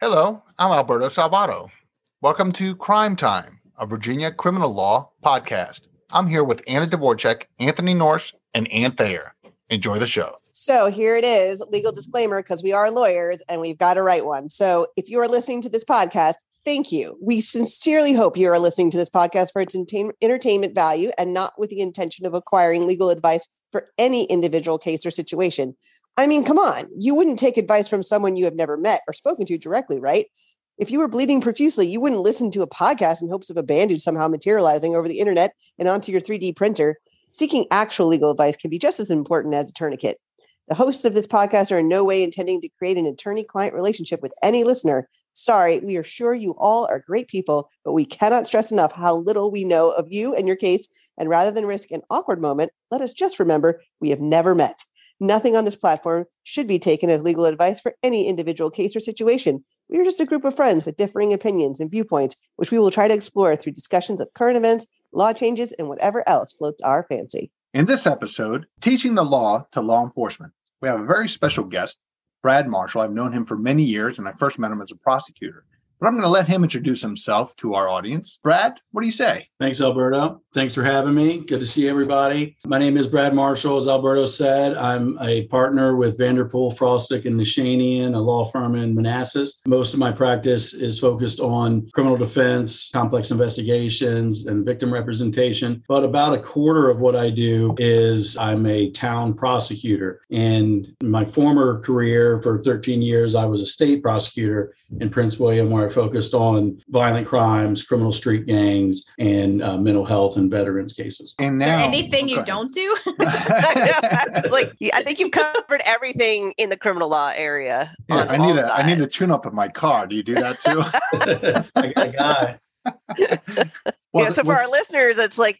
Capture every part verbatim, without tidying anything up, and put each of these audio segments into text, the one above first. Hello, I'm Alberto Salvato. Welcome to Crime Time, a Virginia criminal law podcast. I'm here with Anna Dvorak, Anthony Norse, and Ann Thayer. Enjoy the show. So here it is, legal disclaimer, because we are lawyers and we've got to write one. So if you are listening to this podcast, thank you. We sincerely hope you are listening to this podcast for its enta- entertainment value and not with the intention of acquiring legal advice for any individual case or situation. I mean, come on, you wouldn't take advice from someone you have never met or spoken to directly, right? If you were bleeding profusely, you wouldn't listen to a podcast in hopes of a bandage somehow materializing over the internet and onto your three D printer. Seeking actual legal advice can be just as important as a tourniquet. The hosts of this podcast are in no way intending to create an attorney-client relationship with any listener. Sorry, we are sure you all are great people, but we cannot stress enough how little we know of you and your case. And rather than risk an awkward moment, let us just remember we have never met. Nothing on this platform should be taken as legal advice for any individual case or situation. We are just a group of friends with differing opinions and viewpoints, which we will try to explore through discussions of current events, law changes, and whatever else floats our fancy. In this episode, Teaching the Law to Law Enforcement, we have a very special guest, Brad Marshall. I've known him for many years, and I first met him as a prosecutor. But I'm going to let him introduce himself to our audience. Brad, what do you say? Thanks, Alberto. Thanks for having me. Good to see everybody. My name is Brad Marshall. As Alberto said, I'm a partner with Vanderpool, Frostick, and Nishanian, a law firm in Manassas. Most of my practice is focused on criminal defense, complex investigations, and victim representation. But about a quarter of what I do is I'm a town prosecutor. And in my former career for thirteen years, I was a state prosecutor in Prince William, where focused on violent crimes, criminal street gangs, and uh, mental health and veterans cases. And now, anything okay. You don't do? It's like I think you've covered everything in the criminal law area. Yeah, on I all need a, I need a tune-up of my car. Do you do that too? I, I got it. Well, yeah, so for our listeners, it's like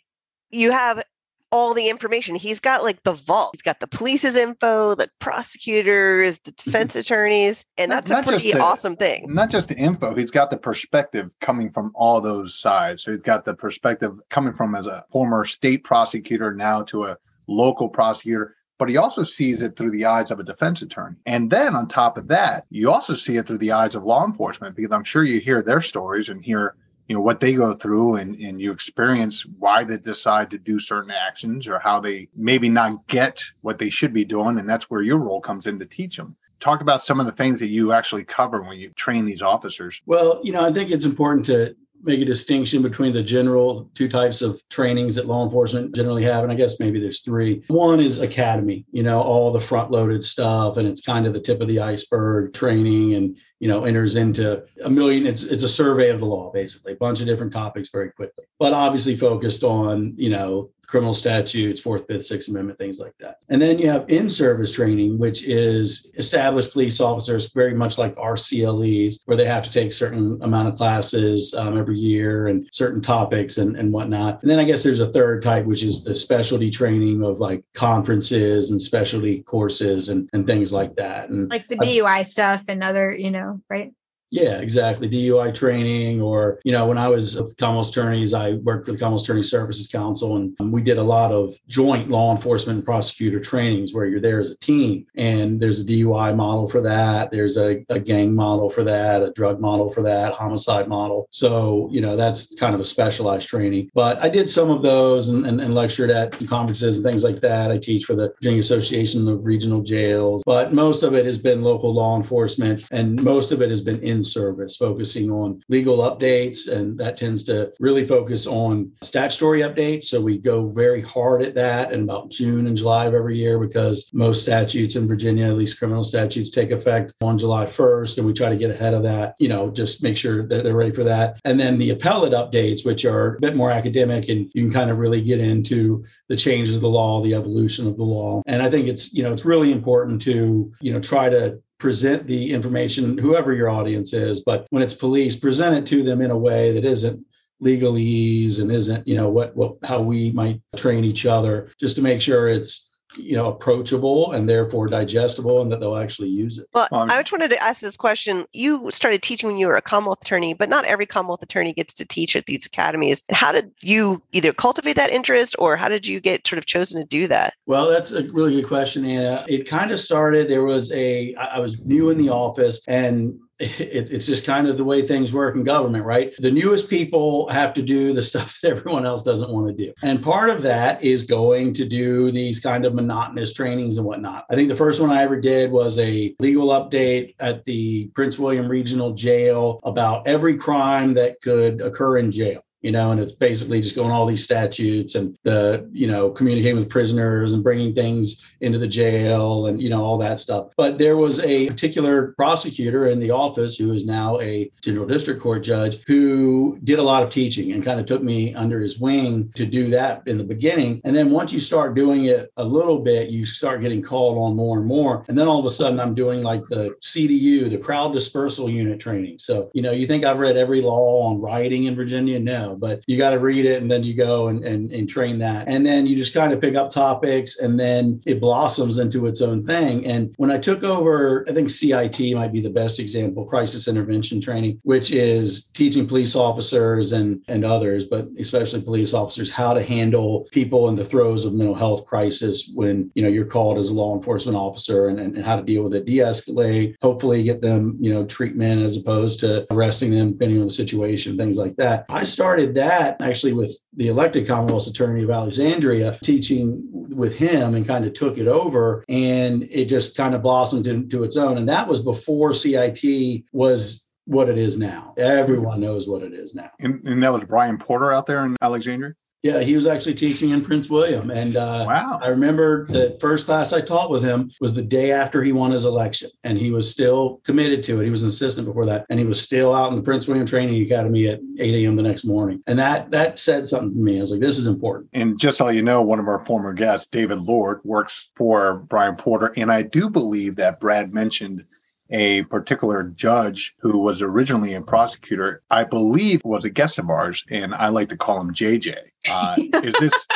you have all the information. He's got like the vault. He's got the police's info, the prosecutors, the defense attorneys, and that's not, a pretty the, awesome thing. Not just the info. He's got the perspective coming from all those sides. So he's got the perspective coming from as a former state prosecutor now to a local prosecutor, but he also sees it through the eyes of a defense attorney. And then on top of that, you also see it through the eyes of law enforcement, because I'm sure you hear their stories and hear you know, what they go through, and, and you experience why they decide to do certain actions or how they maybe not get what they should be doing. And that's where your role comes in to teach them. Talk about some of the things that you actually cover when you train these officers. Well, you know, I think it's important to make a distinction between the general two types of trainings that law enforcement generally have. And I guess maybe there's three. One is academy, you know, all the front loaded stuff. And it's kind of the tip of the iceberg training and, you know, enters into a million. It's it's a survey of the law, basically, a bunch of different topics very quickly, but obviously focused on, you know, criminal statutes, Fourth, Fifth, Sixth Amendment, things like that. And then you have in-service training, which is established police officers, very much like R C L Es, where they have to take certain amount of classes um, every year and certain topics and, and whatnot. And then I guess there's a third type, which is the specialty training of like conferences and specialty courses and, and things like that. And like the D U I I, stuff and other, you know, right? Yeah, exactly. D U I training, or, you know, when I was with Commonwealth's attorneys, I worked for the Commonwealth's Attorney Services Council, and we did a lot of joint law enforcement and prosecutor trainings where you're there as a team. And there's a D U I model for that. There's a, a gang model for that, a drug model for that, homicide model. So, you know, that's kind of a specialized training. But I did some of those and, and, and lectured at conferences and things like that. I teach for the Virginia Association of Regional Jails, but most of it has been local law enforcement, and most of it has been in service, focusing on legal updates. And that tends to really focus on statutory updates. So we go very hard at that in about June and July of every year, because most statutes in Virginia, at least criminal statutes, take effect on July first. And we try to get ahead of that, you know, just make sure that they're ready for that. And then the appellate updates, which are a bit more academic, and you can kind of really get into the changes of the law, the evolution of the law. And I think it's, you know, it's really important to, you know, try to present the information, whoever your audience is, but when it's police, present it to them in a way that isn't legalese and isn't, you know, what, what, how we might train each other, just to make sure it's you know, approachable and therefore digestible, and that they'll actually use it. Well, um, I just wanted to ask this question. You started teaching when you were a Commonwealth attorney, but not every Commonwealth attorney gets to teach at these academies. How did you either cultivate that interest, or how did you get sort of chosen to do that? Well, that's a really good question, Anna. It kind of started, there was a, I was new in the office, and It, it's just kind of the way things work in government, right? The newest people have to do the stuff that everyone else doesn't want to do. And part of that is going to do these kind of monotonous trainings and whatnot. I think the first one I ever did was a legal update at the Prince William Regional Jail about every crime that could occur in jail. You know, and it's basically just going all these statutes and the, you know, communicating with prisoners and bringing things into the jail and, you know, all that stuff. But there was a particular prosecutor in the office who is now a general district court judge who did a lot of teaching and kind of took me under his wing to do that in the beginning. And then once you start doing it a little bit, you start getting called on more and more. And then all of a sudden I'm doing like the C D U, the Crowd Dispersal Unit training. So, you know, you think I've read every law on rioting in Virginia? No. But you got to read it, and then you go and, and and train that. And then you just kind of pick up topics, and then it blossoms into its own thing. And when I took over, I think C I T might be the best example, crisis intervention training, which is teaching police officers and, and others, but especially police officers, how to handle people in the throes of mental health crisis when, you know, you're called as a law enforcement officer, and, and, and how to deal with it, de-escalate, hopefully get them, you know, treatment as opposed to arresting them, depending on the situation, things like that. I started that actually with the elected Commonwealth's Attorney of Alexandria, teaching with him, and kind of took it over, and it just kind of blossomed into its own. And that was before C I T was what it is now. Everyone knows what it is now. And, and that was Brian Porter out there in Alexandria? Yeah, he was actually teaching in Prince William. And uh, wow. I remember the first class I taught with him was the day after he won his election. And he was still committed to it. He was an assistant before that. And he was still out in the Prince William Training Academy at eight a.m. the next morning. And that that said something to me. I was like, this is important. And just so you know, one of our former guests, David Lord, works for Brian Porter. And I do believe that Brad mentioned a particular judge who was originally a prosecutor, I believe was a guest of ours, and I like to call him J J. Uh, is this,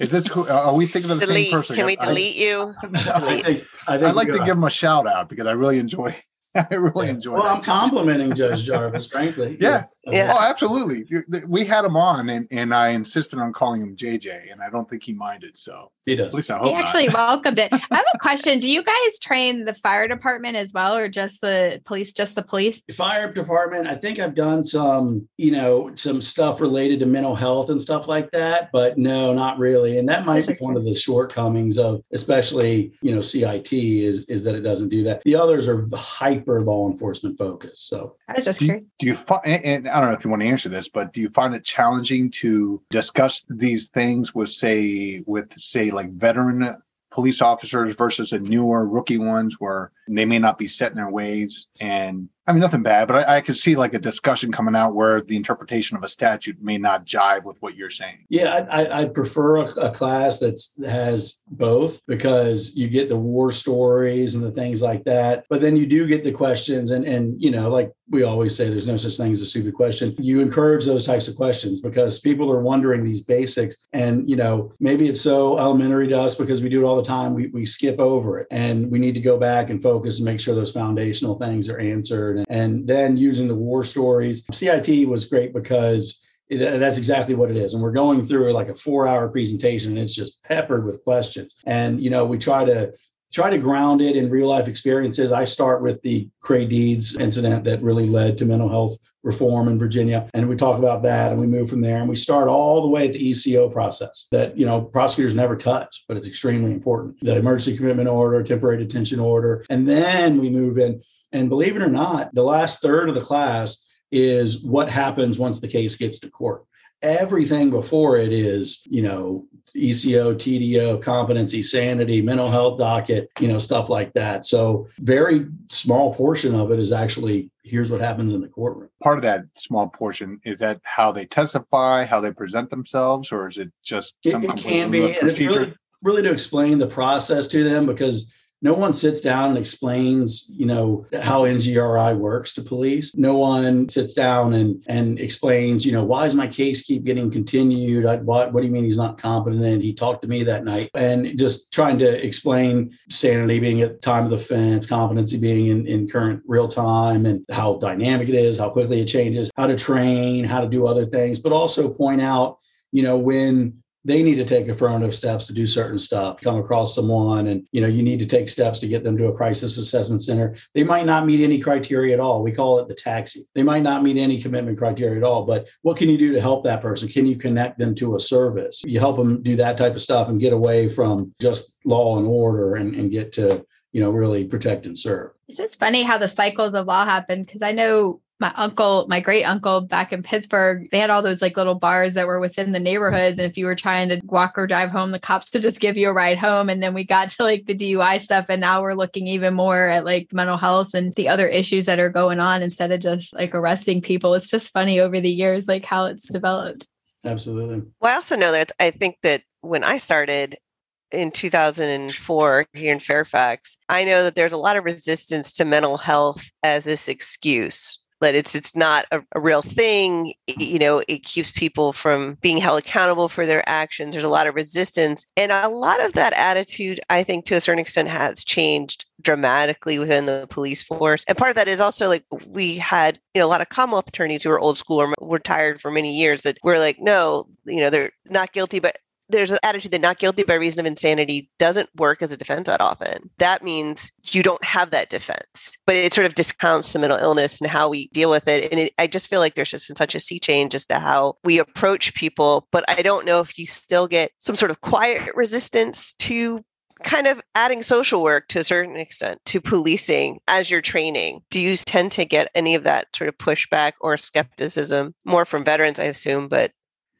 is this, who, are we thinking of the delete. same person? Can we delete I, you? I, I, I think, I think I'd like to right. give him a shout out because I really enjoy I really yeah. enjoy. Well, that. I'm complimenting Judge Jarvis, frankly. Yeah. yeah. Oh, absolutely. We had him on, and, and I insisted on calling him J J, and I don't think he minded. So he does. At least I hope he actually not. welcomed it. I have a question. Do you guys train the fire department as well, or just the police? Just the police? The fire department. I think I've done some, you know, some stuff related to mental health and stuff like that, but no, not really. And that might That's be true. one of the shortcomings of, especially, you know, C I T is is that it doesn't do that. The others are high. law enforcement focus. So I was just curious. Do you, do you and, and I don't know if you want to answer this, but do you find it challenging to discuss these things with say with say like veteran police officers versus the newer rookie ones where they may not be set in their ways? And I mean, nothing bad, but I, I could see like a discussion coming out where the interpretation of a statute may not jive with what you're saying. Yeah, I, I prefer a, a class that has both, because you get the war stories and the things like that. But then you do get the questions, and, and you know, like we always say, there's no such thing as a stupid question. You encourage those types of questions because people are wondering these basics. And, you know, maybe it's so elementary to us because we do it all the time. We, we skip over it, and we need to go back and focus and make sure those foundational things are answered. And then using the war stories. C I T was great because that's exactly what it is. And we're going through like a four hour presentation, and it's just peppered with questions. And, you know, we try to try to ground it in real life experiences. I start with the Craig Deeds incident that really led to mental health reform in Virginia. And we talk about that, and we move from there, and we start all the way at the E C O process that, you know, prosecutors never touch, but it's extremely important. The emergency commitment order, temporary detention order. And then we move in, and believe it or not, the last third of the class is what happens once the case gets to court. Everything before it is, you know, E C O, T D O, competency, sanity, mental health docket, you know, stuff like that. So very small portion of it is actually, here's what happens in the courtroom. Part of that small portion, is that how they testify, how they present themselves, or is it just? It, some it can be. And it's really, really to explain the process to them, because No one sits down and explains, you know, how N G R I works to police. No one sits down and, and explains, you know, why does my case keep getting continued? I, what, what do you mean he's not competent? And he talked to me that night, and just trying to explain sanity being at the time of the offense, competency being in, in current real time, and how dynamic it is, how quickly it changes, how to train, how to do other things, but also point out, you know, when they need to take affirmative steps to do certain stuff, come across someone, and, you know, you need to take steps to get them to a crisis assessment center. They might not meet any criteria at all. We call it the taxi. They might not meet any commitment criteria at all, but what can you do to help that person? Can you connect them to a service? You help them do that type of stuff and get away from just law and order and, and get to, you know, really protect and serve. It's just funny how the cycles of law happen, because I know my uncle, my great uncle back in Pittsburgh, they had all those like little bars that were within the neighborhoods. And if you were trying to walk or drive home, the cops would just give you a ride home. And then we got to like the D U I stuff. And now we're looking even more at like mental health and the other issues that are going on instead of just like arresting people. It's just funny over the years, like how it's developed. Absolutely. Well, I also know that I think that when I started in two thousand four here in Fairfax, I know that there's a lot of resistance to mental health as this excuse. But it's it's not a, a real thing. It, you know, it keeps people from being held accountable for their actions. There's a lot of resistance. And a lot of that attitude, I think, to a certain extent has changed dramatically within the police force. And part of that is also like we had, you know, a lot of Commonwealth attorneys who are old school or retired for many years that were like, no, you know, they're not guilty, but there's an attitude that not guilty by reason of insanity doesn't work as a defense that often. That means you don't have that defense, but it sort of discounts the mental illness and how we deal with it. And it, I just feel like there's just been such a sea change as to how we approach people. But I don't know if you still get some sort of quiet resistance to kind of adding social work to a certain extent to policing as your training. Do you tend to get any of that sort of pushback or skepticism more from veterans, I assume, but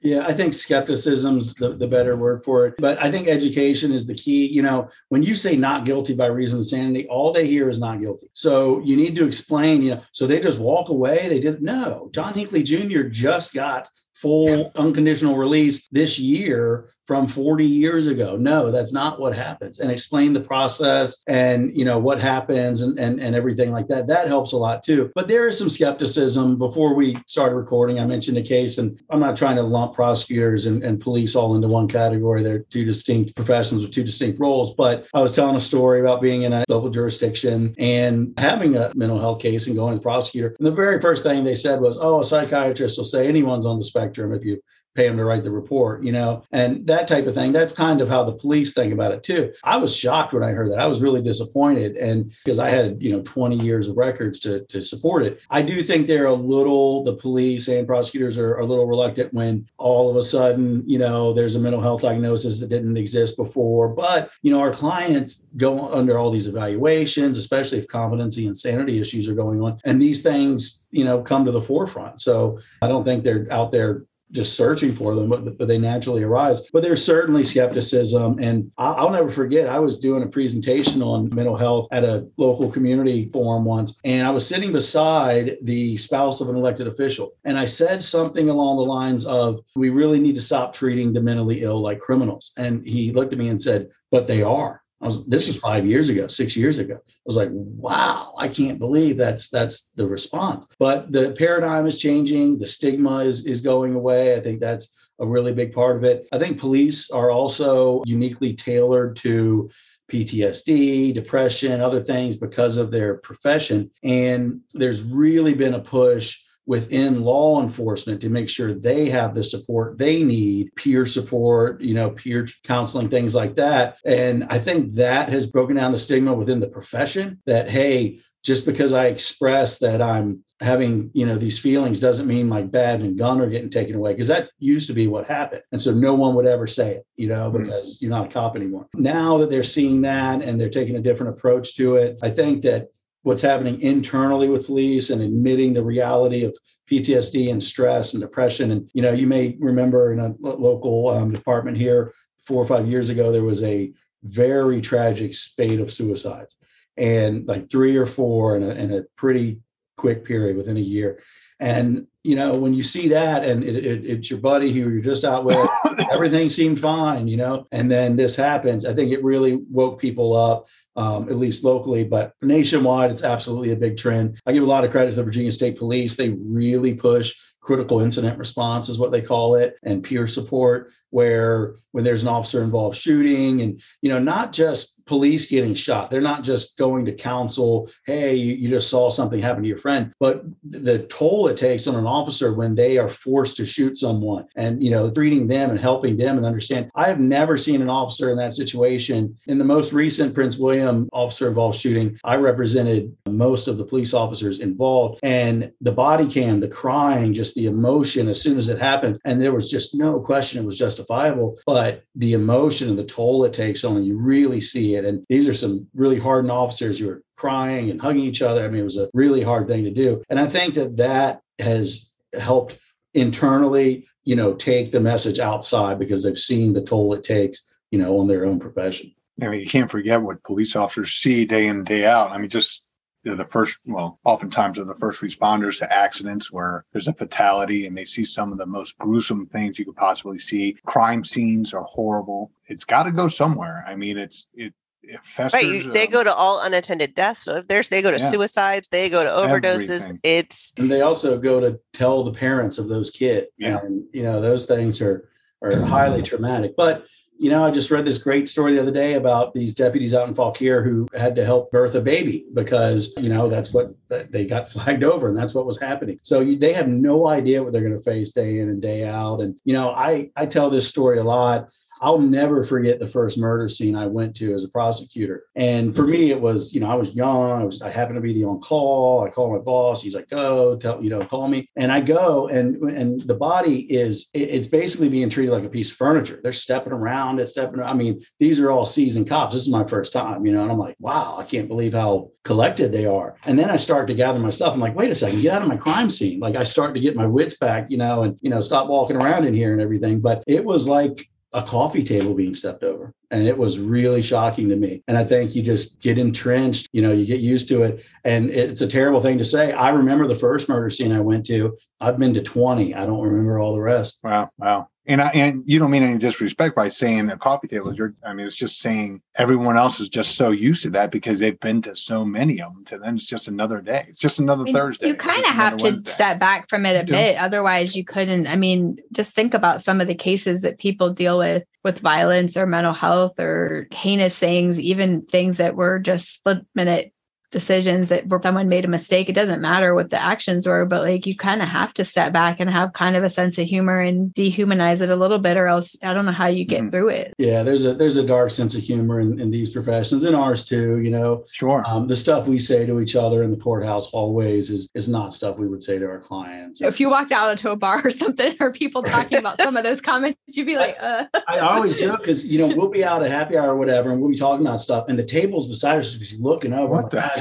yeah, I think skepticism's the, the better word for it. But I think education is the key. You know, when you say not guilty by reason of insanity, all they hear is not guilty. So you need to explain, you know, so they just walk away. They didn't know. John Hinckley Junior just got full unconditional release this year from forty years ago. No, that's not what happens. And explain the process and, you know, what happens and, and, and everything like that. That helps a lot too. But there is some skepticism. Before we started recording, I mentioned a case, and I'm not trying to lump prosecutors and, and police all into one category. They're two distinct professions with two distinct roles. But I was telling a story about being in a local jurisdiction and having a mental health case and going to the prosecutor. And the very first thing they said was, oh, a psychiatrist will say anyone's on the spectrum if you pay them to write the report, you know, and that type of thing. That's kind of how the police think about it too. I was shocked when I heard that. I was really disappointed. And because I had, you know, twenty years of records to, to support it. I do think they're a little, the police and prosecutors are, are a little reluctant when all of a sudden, you know, there's a mental health diagnosis that didn't exist before. But, you know, our clients go under all these evaluations, especially if competency and sanity issues are going on. And these things, you know, come to the forefront. So I don't think they're out there just searching for them, but, but they naturally arise. But there's certainly skepticism. And I'll never forget, I was doing a presentation on mental health at a local community forum once, and I was sitting beside the spouse of an elected official. And I said something along the lines of, we really need to stop treating the mentally ill like criminals. And he looked at me and said, but they are. I was, this was five years ago, six years ago. I was like, wow, I can't believe that's that's the response. But the paradigm is changing. The stigma is is going away. I think that's a really big part of it. I think police are also uniquely tailored to P T S D, depression, other things because of their profession. And there's really been a push within law enforcement to make sure they have the support they need, peer support, you know, peer counseling, things like that. And I think that has broken down the stigma within the profession that, hey, just because I express that I'm having, you know, these feelings doesn't mean my badge and gun are getting taken away, because that used to be what happened. And so no one would ever say it, you know, because mm-hmm. You're not a cop anymore. Now that they're seeing that and they're taking a different approach to it, I think that what's happening internally with police and admitting the reality of P T S D and stress and depression. And, you know, you may remember in a local um, department here four or five years ago, there was a very tragic spate of suicides, and like three or four in a, in a pretty quick period within a year. And, you know, when you see that and it, it, it's your buddy who you're just out with, everything seemed fine, you know, and then this happens. I think it really woke people up, um, at least locally, but nationwide, it's absolutely a big trend. I give a lot of credit to the Virginia State Police. They really push critical incident response is what they call it, and peer support, where when there's an officer involved shooting and, you know, not just police getting shot, they're not just going to counsel, hey, you, you just saw something happen to your friend, but the toll it takes on an officer when they are forced to shoot someone and, you know, treating them and helping them and understand. I have never seen an officer in that situation. In the most recent Prince William officer involved shooting, I represented most of the police officers involved, and the body cam, the crying, just the emotion as soon as it happens. And there was just no question it was justifiable, but the emotion and the toll it takes on you really see it. And these are some really hardened officers who are crying and hugging each other. I mean, it was a really hard thing to do. And I think that that has helped internally, you know, take the message outside because they've seen the toll it takes, you know, on their own profession. I mean, you can't forget what police officers see day in, day out. I mean, just They're the first, well, oftentimes they're the first responders to accidents where there's a fatality, and they see some of the most gruesome things you could possibly see. Crime scenes are horrible. It's got to go somewhere. I mean, it's it, it festers. Right. They um, go to all unattended deaths. So if there's, they go to yeah. suicides, they go to overdoses. Everything. It's and they also go to tell the parents of those kids. Yeah. And you know, those things are are mm-hmm. highly traumatic, but. You know, I just read this great story the other day about these deputies out in Falkir who had to help birth a baby because, you know, that's what they got flagged over and that's what was happening. So you, they have no idea what they're going to face day in and day out. And, you know, I, I tell this story a lot. I'll never forget the first murder scene I went to as a prosecutor. And for me, it was, you know, I was young. I, was, I happened to be the on call. I call my boss. He's like, go, tell, you know, call me. And I go and and the body is, it, it's basically being treated like a piece of furniture. They're stepping around. It's stepping. I mean, these are all seasoned cops. This is my first time, you know, and I'm like, wow, I can't believe how collected they are. And then I start to gather my stuff. I'm like, wait a second, get out of my crime scene. Like I start to get my wits back, you know, and, you know, stop walking around in here and everything. But it was like a coffee table being stepped over. And it was really shocking to me. And I think you just get entrenched, you know, you get used to it. And it's a terrible thing to say. I remember the first murder scene I went to. I've been to twenty. I don't remember all the rest. Wow. Wow. And I, and you don't mean any disrespect by saying a coffee table. You're, I mean, it's just saying everyone else is just so used to that because they've been to so many of them. To them, it's just another day. It's just another I mean, Thursday. You kind of have to Wednesday. step back from it a you bit. Do. Otherwise, you couldn't. I mean, just think about some of the cases that people deal with with violence or mental health or heinous things, even things that were just split minute decisions that where someone made a mistake. It doesn't matter what the actions were, but like you kind of have to step back and have kind of a sense of humor and dehumanize it a little bit, or else I don't know how you get mm-hmm. through it. Yeah, there's a there's a dark sense of humor in, in these professions and ours too, you know. Sure. Um, the stuff we say to each other in the courthouse hallways is is not stuff we would say to our clients. If you walked out into a bar or something, or people talking about some of those comments, you'd be like, uh. I always joke because, you know, we'll be out at happy hour or whatever, and we'll be talking about stuff, and the tables beside us will be looking over. What the hell?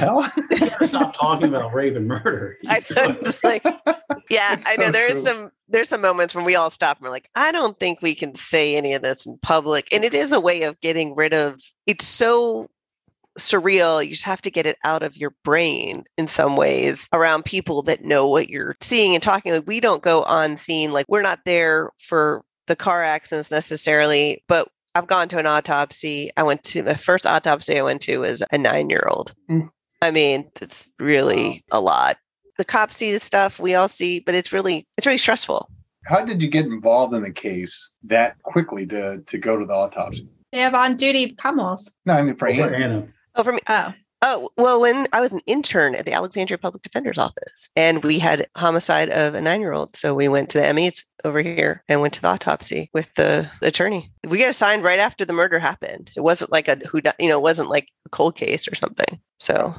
Stop talking about rape and murder. I know, it's like, yeah, it's I know so there's true. some there's some moments when we all stop and we're like, I don't think we can say any of this in public. And it is a way of getting rid of, it's so surreal. You just have to get it out of your brain in some ways around people that know what you're seeing and talking. Like we don't go on scene, like we're not there for the car accidents necessarily, but I've gone to an autopsy. I went to the first autopsy I went to was a nine-year-old. Mm. I mean, it's really a lot. The cops see the stuff we all see, but it's really it's really stressful. How did you get involved in the case that quickly to to go to the autopsy? They have on duty Commonwealth. No, I mean for Anna. Anna. Oh, for me. Oh. Oh, well, when I was an intern at the Alexandria Public Defender's Office, and we had homicide of a nine-year-old. So we went to the M Es over here and went to the autopsy with the attorney. We got assigned right after the murder happened. It wasn't like a who, you know, it wasn't like a cold case or something. So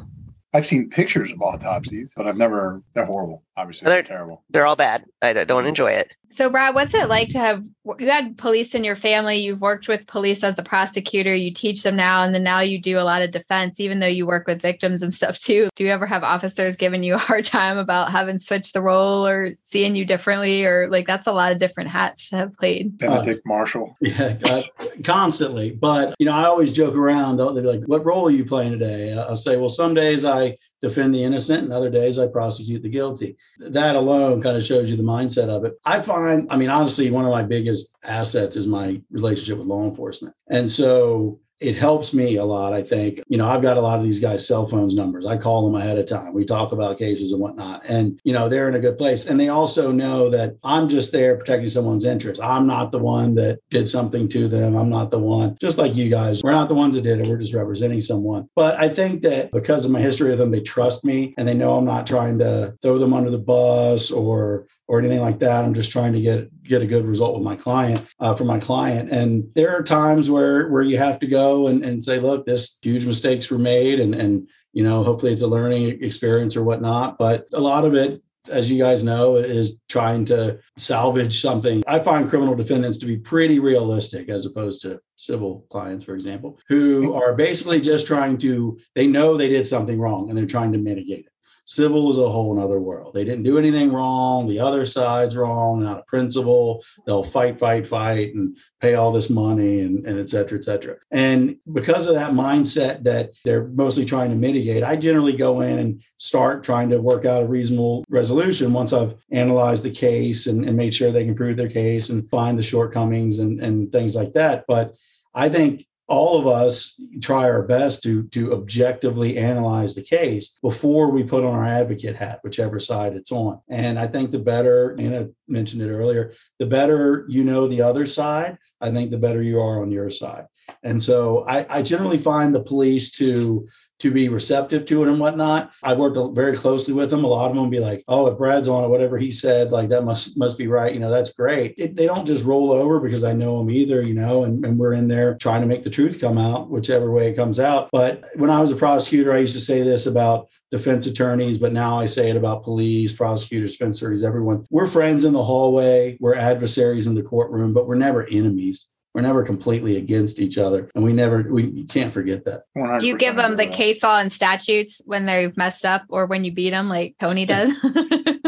I've seen pictures of autopsies, but I've never, they're horrible. Obviously, they're, they're terrible. They're all bad. I don't enjoy it. So, Brad, what's it like to have, you had police in your family, you've worked with police as a prosecutor, you teach them now, and then now you do a lot of defense, even though you work with victims and stuff too. Do you ever have officers giving you a hard time about having switched the role or seeing you differently? Or like, that's a lot of different hats to have played. Benedict uh, Marshall. Yeah, uh, constantly. But, you know, I always joke around. They'll be like, what role are you playing today? I'll say, well, some days I I defend the innocent and other days I prosecute the guilty. That alone kind of shows you the mindset of it. I find, I mean, honestly, one of my biggest assets is my relationship with law enforcement. And so it helps me a lot, I think. You know, I've got a lot of these guys' cell phones numbers. I call them ahead of time. We talk about cases and whatnot. And, you know, they're in a good place. And they also know that I'm just there protecting someone's interests. I'm not the one that did something to them. I'm not the one, just like you guys. We're not the ones that did it. We're just representing someone. But I think that because of my history with them, they trust me and they know I'm not trying to throw them under the bus or or anything like that. I'm just trying to get get a good result with my client, uh, for my client. And there are times where where you have to go and, and say, look, this huge mistakes were made. And, and, you know, hopefully it's a learning experience or whatnot. But a lot of it, as you guys know, is trying to salvage something. I find criminal defendants to be pretty realistic as opposed to civil clients, for example, who are basically just trying to, they know they did something wrong and they're trying to mitigate it. Civil is a whole nother world. They didn't do anything wrong. The other side's wrong, not a principle. They'll fight, fight, fight, and pay all this money and, and et cetera, et cetera. And because of that mindset that they're mostly trying to mitigate, I generally go in and start trying to work out a reasonable resolution once I've analyzed the case and, and made sure they can prove their case and find the shortcomings and, and things like that. But I think all of us try our best to, to objectively analyze the case before we put on our advocate hat, whichever side it's on. And I think the better, Anna mentioned it earlier, the better you know the other side, I think the better you are on your side. And so I, I generally find the police to to be receptive to it and whatnot. I've worked very closely with them. A lot of them be like, oh, if Brad's on it, whatever he said, like that must must be right. You know, that's great. It, they don't just roll over because I know them either, you know, and, and we're in there trying to make the truth come out, whichever way it comes out. But when I was a prosecutor, I used to say this about defense attorneys, but now I say it about police, prosecutors, defense attorneys, everyone. We're friends in the hallway. We're adversaries in the courtroom, but we're never enemies. We're never completely against each other. And we never, we you can't forget that. Do you give them the case law and statutes when they've messed up or when you beat them like Tony does?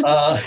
uh,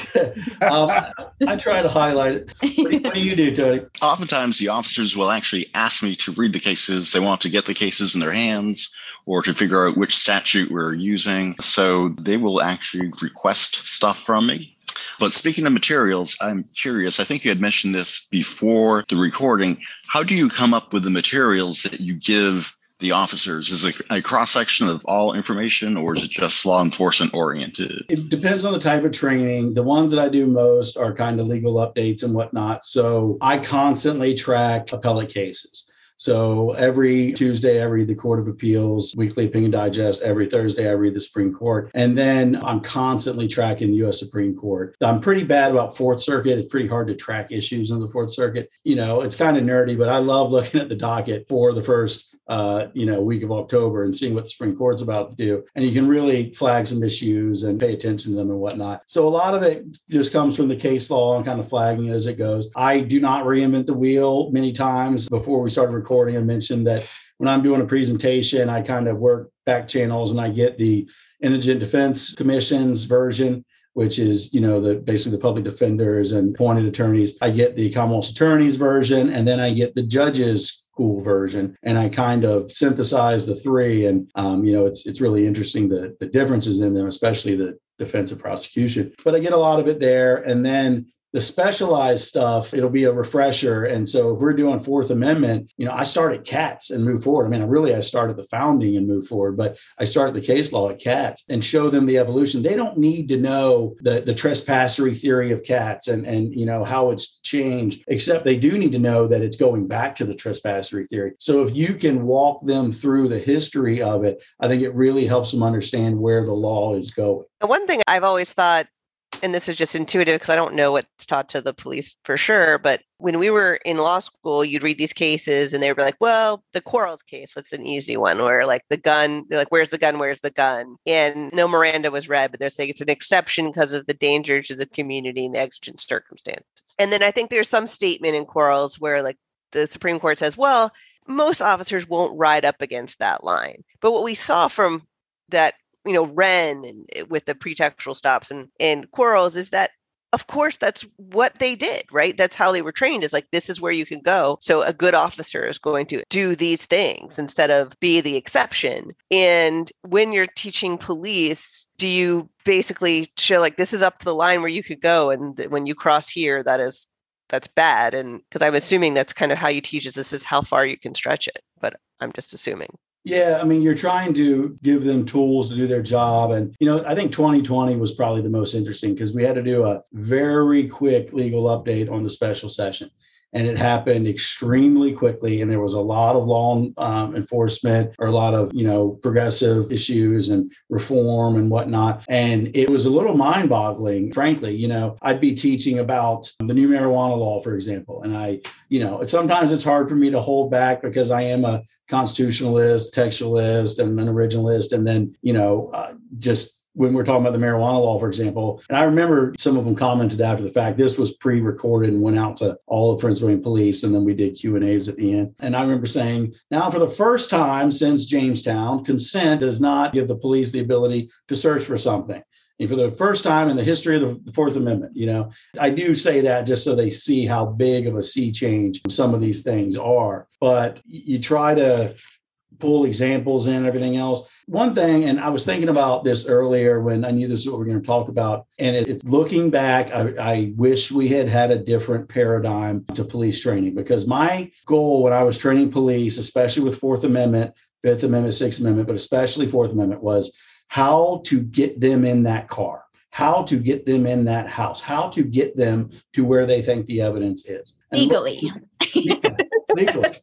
um, I, I try to highlight it. What do, what do you do, Tony? Oftentimes the officers will actually ask me to read the cases. They want to get the cases in their hands or to figure out which statute we're using. So they will actually request stuff from me. But speaking of materials, I'm curious, I think you had mentioned this before the recording. How do you come up with the materials that you give the officers? Is it a cross-section of all information or is it just law enforcement oriented? It depends on the type of training. The ones that I do most are kind of legal updates and whatnot. So I constantly track appellate cases. So every Tuesday, I read the Court of Appeals, Weekly Opinion Digest. Every Thursday, I read the Supreme Court. And then I'm constantly tracking the U S Supreme Court. I'm pretty bad about Fourth Circuit. It's pretty hard to track issues in the Fourth Circuit. You know, it's kind of nerdy, but I love looking at the docket for the first Uh, you know, week of October and seeing what the Supreme Court's about to do. And you can really flag some issues and pay attention to them and whatnot. So a lot of it just comes from the case law and kind of flagging it as it goes. I do not reinvent the wheel many times. Before we started recording, I mentioned that when I'm doing a presentation, I kind of work back channels and I get the Indigent Defense Commission's version, which is, you know, the basically the public defenders and appointed attorneys. I get the Commonwealth's attorney's version, and then I get the judges' school version. And I kind of synthesize the three. And, um, you know, it's it's really interesting, the, the differences in them, especially the defense of prosecution. But I get a lot of it there. And then the specialized stuff, it'll be a refresher. And so if we're doing Fourth Amendment, you know, I start at C A T S and move forward. I mean, I really, I start at the founding and move forward, but I start the case law at C A T S and show them the evolution. They don't need to know the, the trespassory theory of C A T S and, and, you know, how it's changed, except they do need to know that it's going back to the trespassory theory. So if you can walk them through the history of it, I think it really helps them understand where the law is going. The one thing I've always thought, and this is just intuitive because I don't know what's taught to the police for sure, but when we were in law school, you'd read these cases and they were like, well, the Quarles case, that's an easy one where like the gun, they're like, where's the gun? Where's the gun? And no Miranda was read, but they're saying it's an exception because of the danger to the community and the exigent circumstances. And then I think there's some statement in Quarles where like the Supreme Court says, well, most officers won't ride up against that line. But what we saw from that, you know, Wren and with the pretextual stops and, and Quarles is that of course, that's what they did, right? That's how they were trained, is like, this is where you can go. So a good officer is going to do these things instead of be the exception. And when you're teaching police, do you basically show like, this is up to the line where you could go? And th- when you cross here, that is, that's bad. And because I'm assuming that's kind of how you teach is this is how far you can stretch it. But I'm just assuming. Yeah, I mean, you're trying to give them tools to do their job. And, you know, I think twenty twenty was probably the most interesting because we had to do a very quick legal update on the special session. And it happened extremely quickly. And there was a lot of law um, enforcement or a lot of, you know, progressive issues and reform and whatnot. And it was a little mind boggling, frankly. You know, I'd be teaching about the new marijuana law, for example. And I, you know, sometimes it's hard for me to hold back because I am a constitutionalist, textualist, and an originalist. And then, you know, uh, just when we're talking about the marijuana law, for example, and I remember some of them commented after the fact, this was pre-recorded and went out to all of Prince William Police. And then we did Q and A's at the end. And I remember saying, now for the first time since Jamestown, consent does not give the police the ability to search for something. And for the first time in the history of the Fourth Amendment, you know, I do say that just so they see how big of a sea change some of these things are. But you try to pull examples in and everything else. One thing, and I was thinking about this earlier when I knew this is what we we're going to talk about, and it's looking back, I, I wish we had had a different paradigm to police training, because my goal when I was training police, especially with Fourth Amendment, Fifth Amendment, Sixth Amendment, but especially Fourth Amendment, was how to get them in that car, how to get them in that house, how to get them to where they think the evidence is. And legally. Look, legally.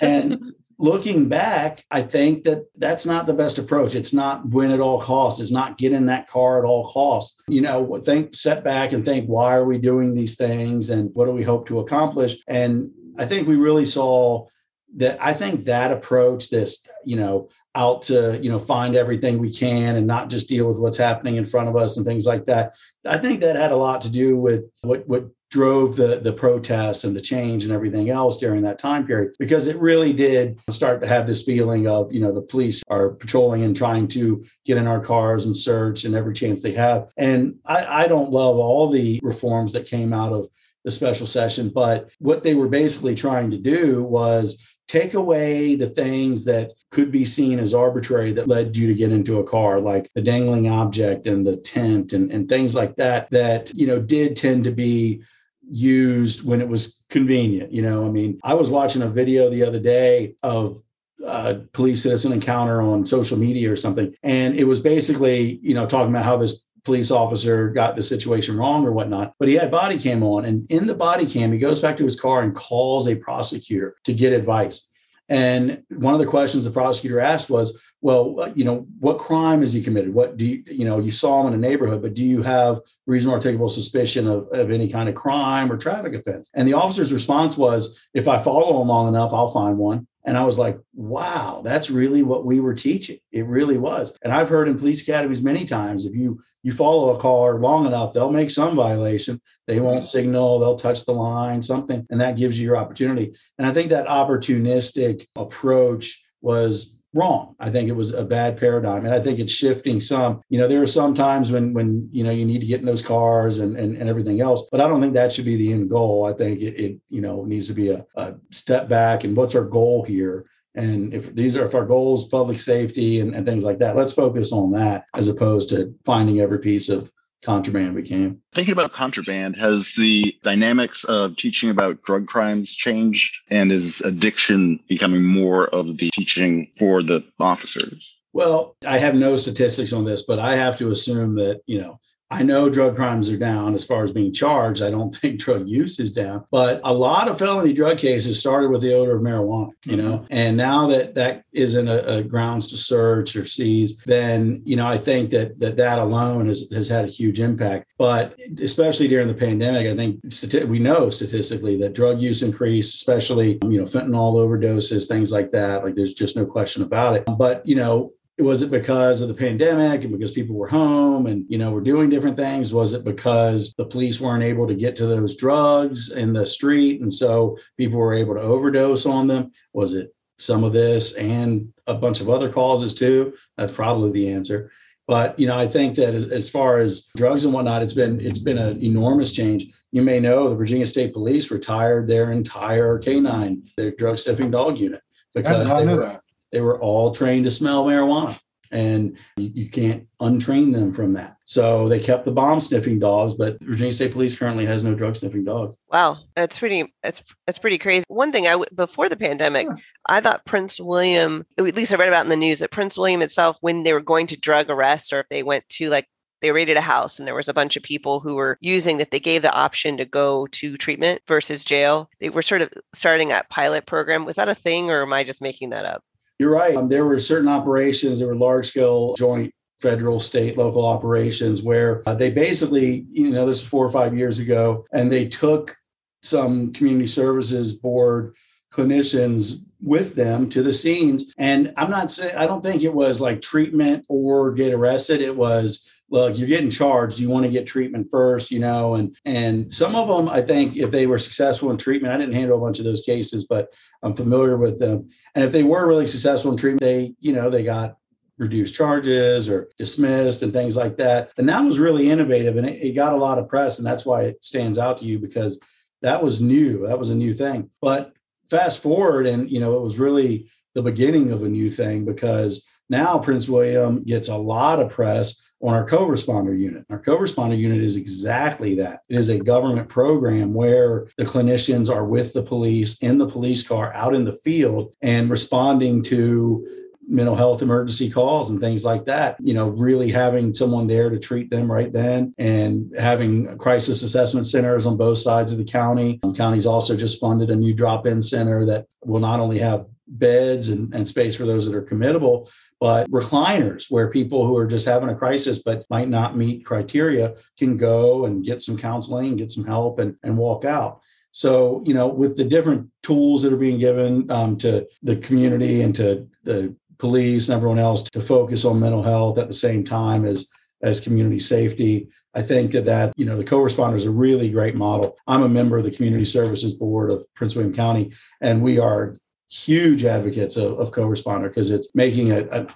And looking back, I think that that's not the best approach. It's not win at all costs. It's not get in that car at all costs. You know, think, step back and think, why are we doing these things and what do we hope to accomplish? And I think we really saw that. I think that approach, this, you know, out to, you know, find everything we can and not just deal with what's happening in front of us and things like that. I think that had a lot to do with what, what, drove the, the protests and the change and everything else during that time period, because it really did start to have this feeling of, you know, the police are patrolling and trying to get in our cars and search and every chance they have. And I, I don't love all the reforms that came out of the special session, but what they were basically trying to do was take away the things that could be seen as arbitrary that led you to get into a car, like the dangling object and the tent and, and things like that, that, you know, did tend to be used when it was convenient. You know, I mean, I was watching a video the other day of a police citizen encounter on social media or something. And it was basically, you know, talking about how this police officer got the situation wrong or whatnot, but he had body cam on. And in the body cam, he goes back to his car and calls a prosecutor to get advice. And one of the questions the prosecutor asked was, well, you know, what crime has he committed? What do you, you know, you saw him in a neighborhood, but do you have reasonable, articulable suspicion of, of any kind of crime or traffic offense? And the officer's response was, if I follow him long enough, I'll find one. And I was like, wow, that's really what we were teaching. It really was. And I've heard in police academies many times, if you you follow a car long enough, they'll make some violation. They won't signal, they'll touch the line, something. And that gives you your opportunity. And I think that opportunistic approach was wrong. I think it was a bad paradigm. And I think it's shifting some. You know, there are some times when, when you know, you need to get in those cars and, and, and everything else. But I don't think that should be the end goal. I think it, it you know, needs to be a, a step back. And what's our goal here? And if these are, if our goal is public safety and, and things like that, let's focus on that as opposed to finding every piece of contraband we can. Thinking about contraband, has the dynamics of teaching about drug crimes changed, and is addiction becoming more of the teaching for the officers? Well, I have no statistics on this, but I have to assume that, you know, I know drug crimes are down as far as being charged. I don't think drug use is down, but a lot of felony drug cases started with the odor of marijuana, you know, and now that that isn't a, a grounds to search or seize, then, you know, I think that that, that alone has, has had a huge impact. But especially during the pandemic, I think stati- we know statistically that drug use increased, especially, you know, fentanyl overdoses, things like that. Like, there's just no question about it. But, you know, was it because of the pandemic and because people were home and, you know, were doing different things? Was it because the police weren't able to get to those drugs in the street, and so people were able to overdose on them? Was it some of this and a bunch of other causes too? That's probably the answer. But, you know, I think that as, as far as drugs and whatnot, it's been it's been an enormous change. You may know the Virginia State Police retired their entire K nine, their drug sniffing dog unit, because I, I they, know were, that. they were all trained to smell marijuana, and you, you can't untrain them from that. So they kept the bomb sniffing dogs, but Virginia State Police currently has no drug sniffing dogs. Wow, that's pretty that's that's pretty crazy. One thing I w- before the pandemic, yeah. I thought Prince William, at least I read about in the news that Prince William itself, when they were going to drug arrest, or if they went to like they raided a house and there was a bunch of people who were using that, they gave the option to go to treatment versus jail. They were sort of starting a pilot program. Was that a thing, or am I just making that up? You're right. Um, there were certain operations. There were large scale joint federal, state, local operations where uh, they basically, you know, this was four or five years ago, and they took some community services board clinicians with them to the scenes. And I'm not saying, I don't think it was like treatment or get arrested. It was, look, you're getting charged. You want to get treatment first, you know, and, and some of them, I think if they were successful in treatment, I didn't handle a bunch of those cases, but I'm familiar with them. And if they were really successful in treatment, they, you know, they got reduced charges or dismissed and things like that. And that was really innovative, and it, it got a lot of press. And that's why it stands out to you, because that was new. That was a new thing. But fast forward, and, you know, it was really the beginning of a new thing, because now Prince William gets a lot of press on our co-responder unit. Our co-responder unit is exactly that. It is a government program where the clinicians are with the police in the police car out in the field and responding to mental health emergency calls and things like that, you know, really having someone there to treat them right then, and having crisis assessment centers on both sides of the county. The county's also just funded a new drop-in center that will not only have beds and, and space for those that are committable, but recliners where people who are just having a crisis but might not meet criteria can go and get some counseling, get some help, and, and walk out. So, you know, with the different tools that are being given um, to the community and to the police and everyone else to focus on mental health at the same time as as community safety, I think that, that, you know, the co-responder is a really great model. I'm a member of the Community Services Board of Prince William County, and we are huge advocates of, of co-responder, because it's making a, an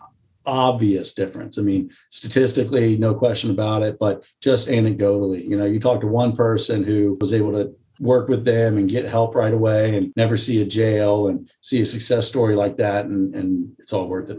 obvious difference. I mean, statistically, no question about it, but just anecdotally, you know, you talk to one person who was able to work with them and get help right away and never see a jail and see a success story like that. And, and it's all worth it.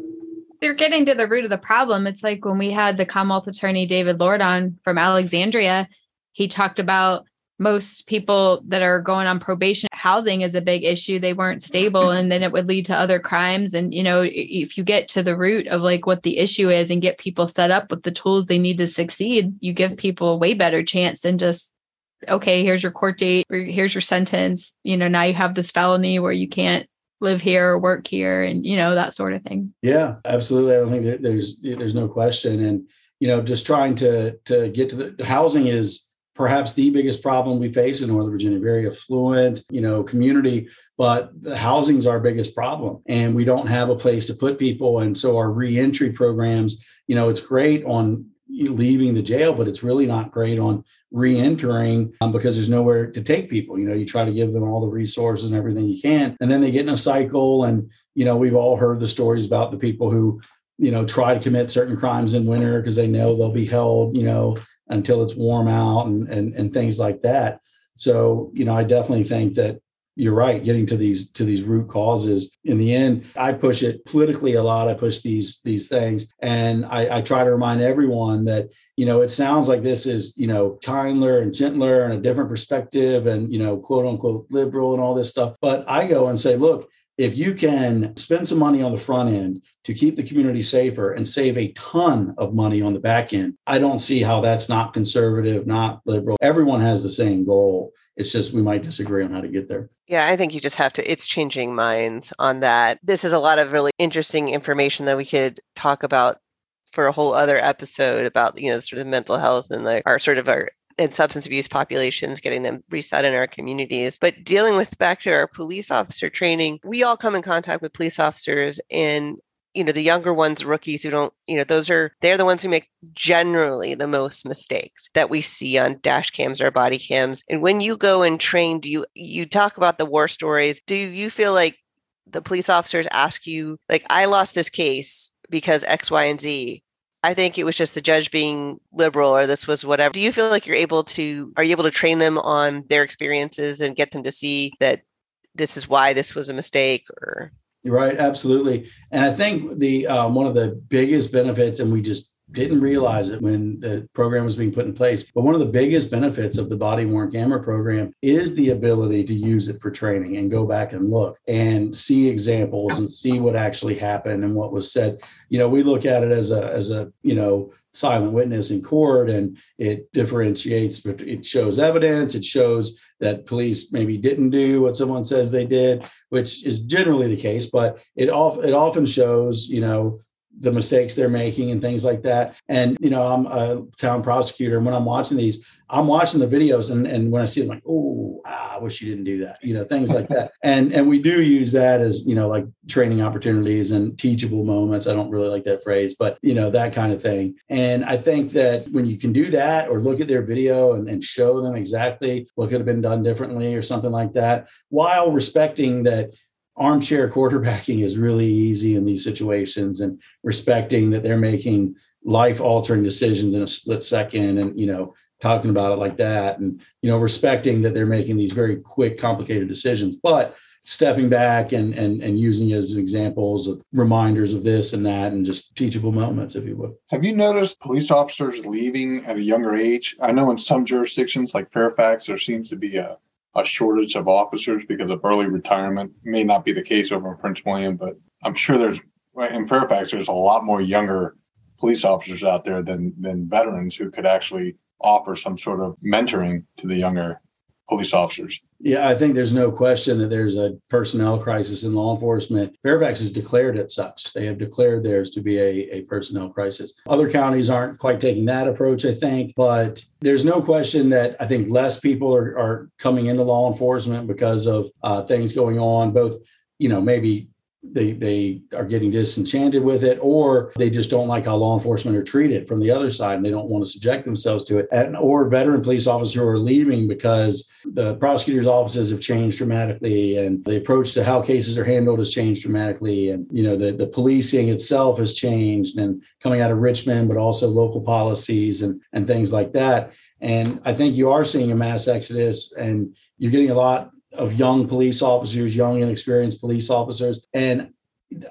They're getting to the root of the problem. It's like when we had the Commonwealth Attorney David Lord on from Alexandria, he talked about most people that are going on probation, housing is a big issue. They weren't stable, and then it would lead to other crimes. And, you know, if you get to the root of like what the issue is and get people set up with the tools they need to succeed, you give people a way better chance than just, okay, here's your court date, or here's your sentence. You know, now you have this felony where you can't live here or work here, and, you know, that sort of thing. Yeah, absolutely. I don't think that there's there's no question. And, you know, just trying to to get to the housing is perhaps the biggest problem we face in Northern Virginia, very affluent, you know, community, but the housing's our biggest problem, and we don't have a place to put people. And so our reentry programs, you know, it's great on leaving the jail, but it's really not great on re-entering um, because there's nowhere to take people. You know, you try to give them all the resources and everything you can, and then they get in a cycle. And, you know, we've all heard the stories about the people who, you know, try to commit certain crimes in winter because they know they'll be held, you know, until it's warm out and, and, and things like that. So, you know, I definitely think that you're right, getting to these to these root causes. In the end, I push it politically a lot. I push these these things. And I, I try to remind everyone that, you know, it sounds like this is, you know, kinder and gentler and a different perspective and, you know, quote unquote liberal and all this stuff. But I go and say, look, if you can spend some money on the front end to keep the community safer and save a ton of money on the back end, I don't see how that's not conservative, not liberal. Everyone has the same goal. It's just we might disagree on how to get there. Yeah, I think you just have to, it's changing minds on that. This is a lot of really interesting information that we could talk about for a whole other episode about, you know, sort of mental health and the, our sort of our and substance abuse populations, getting them reset in our communities. But dealing with back to our police officer training, we all come in contact with police officers, and, you know, the younger ones, rookies who don't, you know, those are, they're the ones who make generally the most mistakes that we see on dash cams or body cams. And when you go and train, do you, you talk about the war stories. Do you feel like the police officers ask you, like, I lost this case because X, Y, and Z? I think it was just the judge being liberal, or this was whatever. Do you feel like you're able to, are you able to train them on their experiences and get them to see that this is why this was a mistake? Or You're right. Absolutely. And I think the um, one of the biggest benefits, and we just didn't realize it when the program was being put in place, but one of the biggest benefits of the body-worn camera program is the ability to use it for training and go back and look and see examples and see what actually happened and what was said. You know, we look at it as a, as a, you know, silent witness in court, and it differentiates, but it shows evidence. It shows that police maybe didn't do what someone says they did, which is generally the case, but it of, it often shows, you know, the mistakes they're making and things like that. And, you know, I'm a town prosecutor, and when I'm watching these, I'm watching the videos, and, and when I see them, like, oh, I wish you didn't do that, you know, things like that. And and we do use that as, you know, like training opportunities and teachable moments. I don't really like that phrase, but, you know, that kind of thing. And I think that when you can do that, or look at their video and, and show them exactly what could have been done differently or something like that, while respecting that armchair quarterbacking is really easy in these situations, and respecting that they're making life-altering decisions in a split second, and, you know, talking about it like that, and, you know, respecting that they're making these very quick, complicated decisions, but stepping back and and and using it as examples of reminders of this and that, and just teachable moments, if you would. Have you noticed police officers leaving at a younger age? I know in some jurisdictions like Fairfax, there seems to be a a shortage of officers because of early retirement. May not be the case over in Prince William, but I'm sure there's, in Fairfax, there's a lot more younger police officers out there than than veterans who could actually offer some sort of mentoring to the younger police officers. Yeah, I think there's no question that there's a personnel crisis in law enforcement. Fairfax has declared it such. They have declared theirs to be a, a personnel crisis. Other counties aren't quite taking that approach, I think, but there's no question that I think less people are, are coming into law enforcement because of uh, things going on, both, you know, maybe They they are getting disenchanted with it, or they just don't like how law enforcement are treated from the other side, and they don't want to subject themselves to it. And or veteran police officers who are leaving because the prosecutor's offices have changed dramatically, and the approach to how cases are handled has changed dramatically, and, you know, the the policing itself has changed, and coming out of Richmond, but also local policies and and things like that. And I think you are seeing a mass exodus, and you're getting a lot of young police officers, young inexperienced police officers. And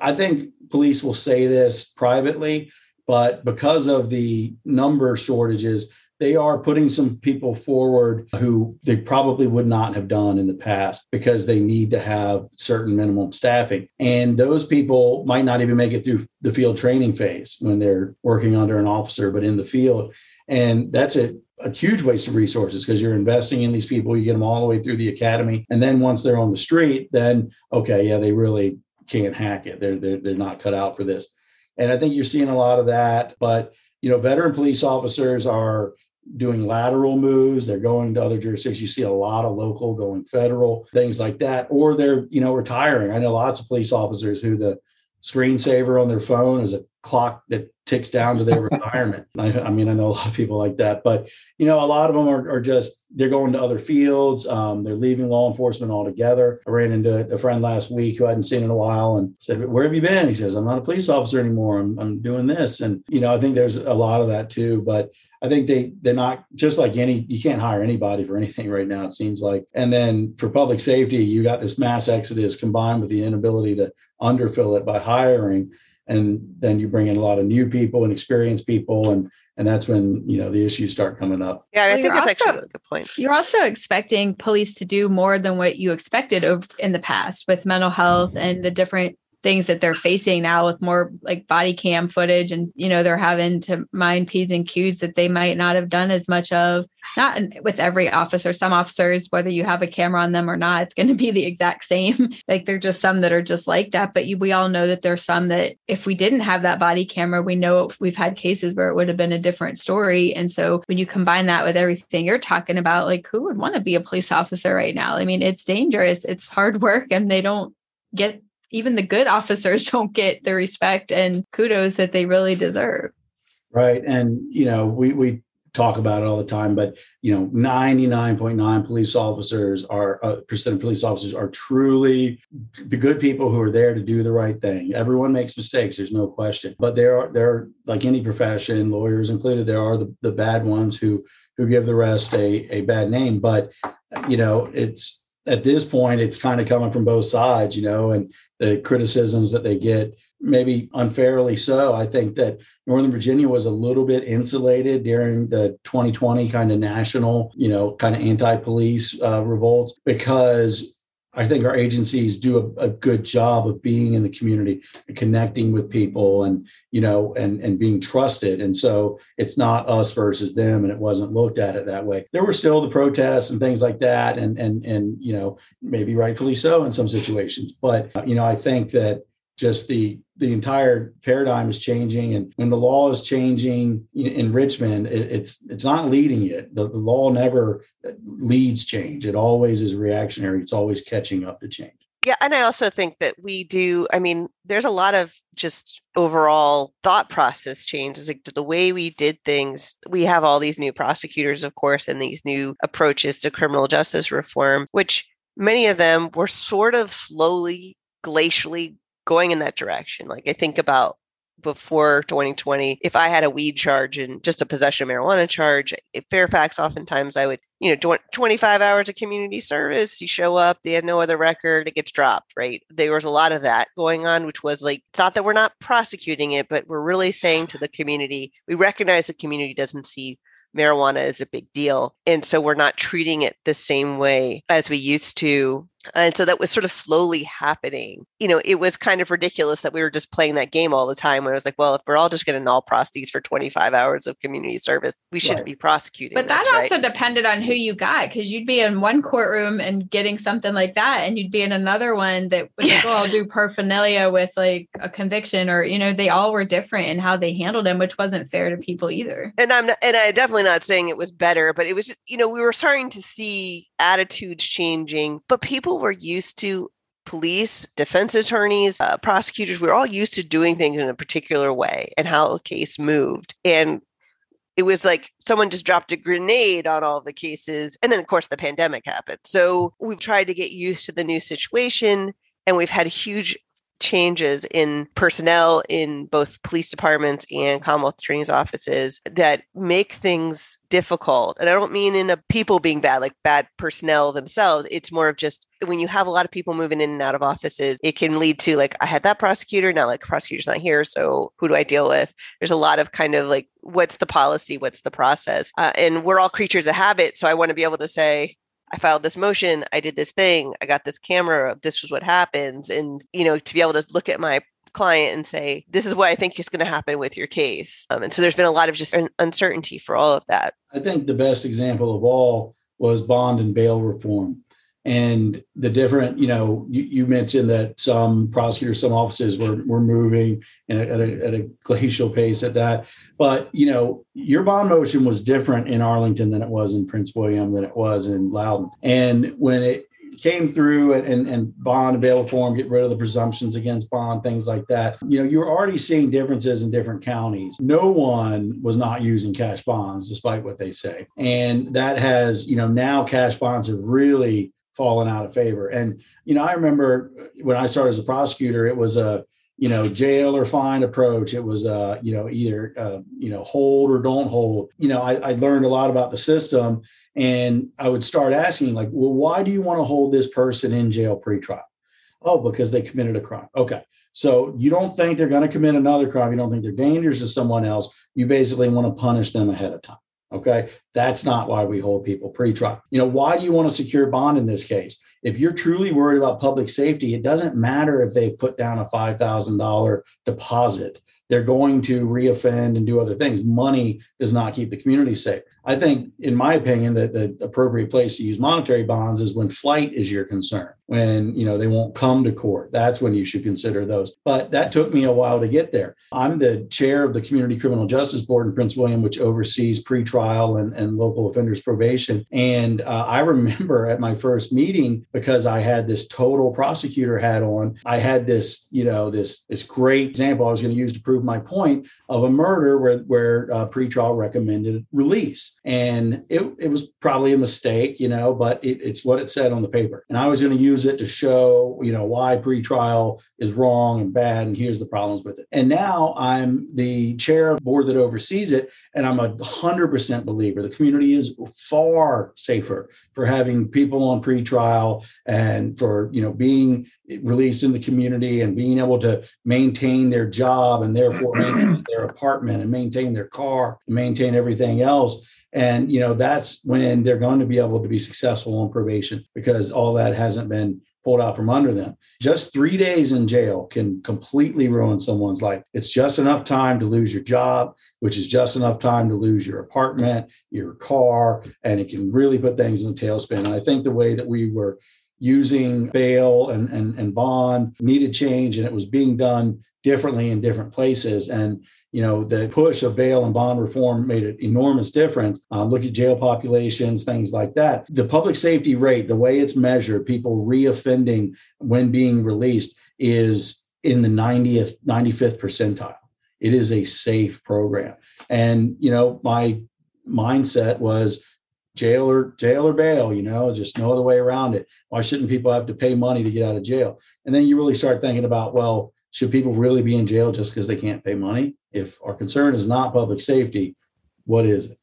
I think police will say this privately, but because of the number shortages, they are putting some people forward who they probably would not have done in the past because they need to have certain minimum staffing. And those people might not even make it through the field training phase when they're working under an officer, but in the field. And that's a, a huge waste of resources, because you're investing in these people. You get them all the way through the academy. And then once they're on the street, then, okay, yeah, they really can't hack it. They're, they're, they're not cut out for this. And I think you're seeing a lot of that. But, you know, veteran police officers are doing lateral moves. They're going to other jurisdictions. You see a lot of local going federal, things like that. Or they're, you know, retiring. I know lots of police officers who the screensaver on their phone is a clock that ticks down to their retirement. I, I mean, I know a lot of people like that, but, you know, a lot of them are, are just, they're going to other fields. Um, they're leaving law enforcement altogether. I ran into a friend last week who I hadn't seen in a while and said, where have you been? He says, I'm not a police officer anymore. I'm, I'm doing this. And, you know, I think there's a lot of that too, but I think they, they're not just like any, you can't hire anybody for anything right now, it seems like. And then for public safety, you got this mass exodus combined with the inability to underfill it by hiring. And then you bring in a lot of new people and experienced people. And, and that's when, you know, the issues start coming up. Yeah, I well, think that's also, actually a really good point. You're also expecting police to do more than what you expected over in the past with mental health and the different things that they're facing now with more like body cam footage. And, you know, they're having to mind P's and Q's that they might not have done as much of, not with every officer. Some officers, whether you have a camera on them or not, it's going to be the exact same. Like there are just some that are just like that. But you, we all know that there's some that if we didn't have that body camera, we know we've had cases where it would have been a different story. And so when you combine that with everything you're talking about, like who would want to be a police officer right now? I mean, it's dangerous. It's hard work, and they don't get, even the good officers don't get the respect and kudos that they really deserve. Right. And, you know, we, we talk about it all the time, but you know, ninety-nine point nine police officers are uh, percent of police officers are truly good people who are there to do the right thing. Everyone makes mistakes, there's no question, but there are there are, like any profession, lawyers included, there are the, the bad ones who who give the rest a a bad name. But you know, it's at this point, it's kind of coming from both sides, you know, and the criticisms that they get, maybe unfairly so. I think that Northern Virginia was a little bit insulated during the twenty twenty kind of national, you know, kind of anti-police uh, revolts, because I think our agencies do a, a good job of being in the community and connecting with people and, you know, and, and being trusted. And so it's not us versus them. And it wasn't looked at it that way. There were still the protests and things like that. And, and, and, you know, maybe rightfully so in some situations. But, you know, I think that just the, the entire paradigm is changing. And when the law is changing in Richmond, it's it's not leading it. The, the law never leads change. It always is reactionary. It's always catching up to change. Yeah. And I also think that we do, I mean, there's a lot of just overall thought process changes, like the way we did things. We have all these new prosecutors, of course, and these new approaches to criminal justice reform, which many of them were sort of slowly, glacially going in that direction. Like I think about before twenty twenty, if I had a weed charge and just a possession of marijuana charge, at Fairfax, oftentimes I would, you know, twenty-five hours of community service, you show up, they had no other record, it gets dropped, right? There was a lot of that going on, which was like, it's not that we're not prosecuting it, but we're really saying to the community, we recognize the community doesn't see marijuana as a big deal. And so we're not treating it the same way as we used to. And so that was sort of slowly happening. You know, it was kind of ridiculous that we were just playing that game all the time when it was like, well, if we're all just going to null prosties for twenty-five hours of community service, we shouldn't right. be prosecuting. But that this, also right? depended on who you got, because you'd be in one courtroom and getting something like that, and you'd be in another one that would yes. like, oh, I'll do paraphernalia with like a conviction, or, you know, they all were different in how they handled them, which wasn't fair to people either. And I'm not, and I'm definitely not saying it was better, but it was, just, you know, we were starting to see attitudes changing, but people were used to police, defense attorneys, uh, prosecutors. We were all used to doing things in a particular way and how a case moved. And it was like someone just dropped a grenade on all the cases. And then, of course, the pandemic happened. So we've tried to get used to the new situation, and we've had huge changes in personnel in both police departments and Commonwealth Attorney's offices that make things difficult. And I don't mean in a people being bad, like bad personnel themselves. It's more of just when you have a lot of people moving in and out of offices, it can lead to like, I had that prosecutor, now like prosecutor's not here, so who do I deal with? There's a lot of kind of like, what's the policy? What's the process? Uh, and we're all creatures of habit. So I want to be able to say, I filed this motion, I did this thing, I got this camera, this was what happens. And, you know, to be able to look at my client and say, this is what I think is going to happen with your case. Um, and so there's been a lot of just uncertainty for all of that. I think the best example of all was bond and bail reform. And the different, you know, you, you mentioned that some prosecutors, some offices were, were moving in a, at, a, at a glacial pace at that. But, you know, your bond motion was different in Arlington than it was in Prince William, than it was in Loudoun. And when it came through and, and bond and bail reform, get rid of the presumptions against bond, things like that. You know, you were already seeing differences in different counties. No one was not using cash bonds, despite what they say. And that has, you know, now cash bonds have really fallen out of favor. And, you know, I remember when I started as a prosecutor, it was a, you know, jail or fine approach. It was, uh, you know, either, uh, you know, hold or don't hold. You know, I, I learned a lot about the system, and I would start asking like, well, why do you want to hold this person in jail pretrial? Oh, because they committed a crime. Okay. So you don't think they're going to commit another crime. You don't think they're dangerous to someone else. You basically want to punish them ahead of time. Okay, that's not why we hold people pre-trial. You know, why do you want to secure bond in this case? If you're truly worried about public safety, it doesn't matter if they put down a five thousand dollars deposit. They're going to reoffend and do other things. Money does not keep the community safe. I think, in my opinion, that the appropriate place to use monetary bonds is when flight is your concern, when, you know, they won't come to court. That's when you should consider those. But that took me a while to get there. I'm the chair of the Community Criminal Justice Board in Prince William, which oversees pretrial and, and local offenders probation. And uh, I remember at my first meeting, because I had this total prosecutor hat on, I had this, you know, this, this great example I was going to use to prove prove my point of a murder where, where uh, pretrial recommended release. And it, it was probably a mistake, you know, but it, it's what it said on the paper. And I was going to use it to show, you know, why pretrial is wrong and bad, and here's the problems with it. And now I'm the chair of the board that oversees it, and I'm a one hundred percent believer the community is far safer for having people on pretrial and for, you know, being released in the community and being able to maintain their job and therefore maintain their apartment and maintain their car and maintain everything else. And, you know, that's when they're going to be able to be successful on probation, because all that hasn't been pulled out from under them. Just three days in jail can completely ruin someone's life. It's just enough time to lose your job, which is just enough time to lose your apartment, your car, and it can really put things in a tailspin. And I think the way that we were using bail and, and, and bond needed change, and it was being done differently in different places. And you know, the push of bail and bond reform made an enormous difference. Uh, look at jail populations, things like that. The public safety rate, the way it's measured, people reoffending when being released, is in the ninetieth, ninety-fifth percentile. It is a safe program. And, you know, my mindset was jail or, jail or bail, you know, just no other way around it. Why shouldn't people have to pay money to get out of jail? And then you really start thinking about, well, should people really be in jail just because they can't pay money? If our concern is not public safety, what is it?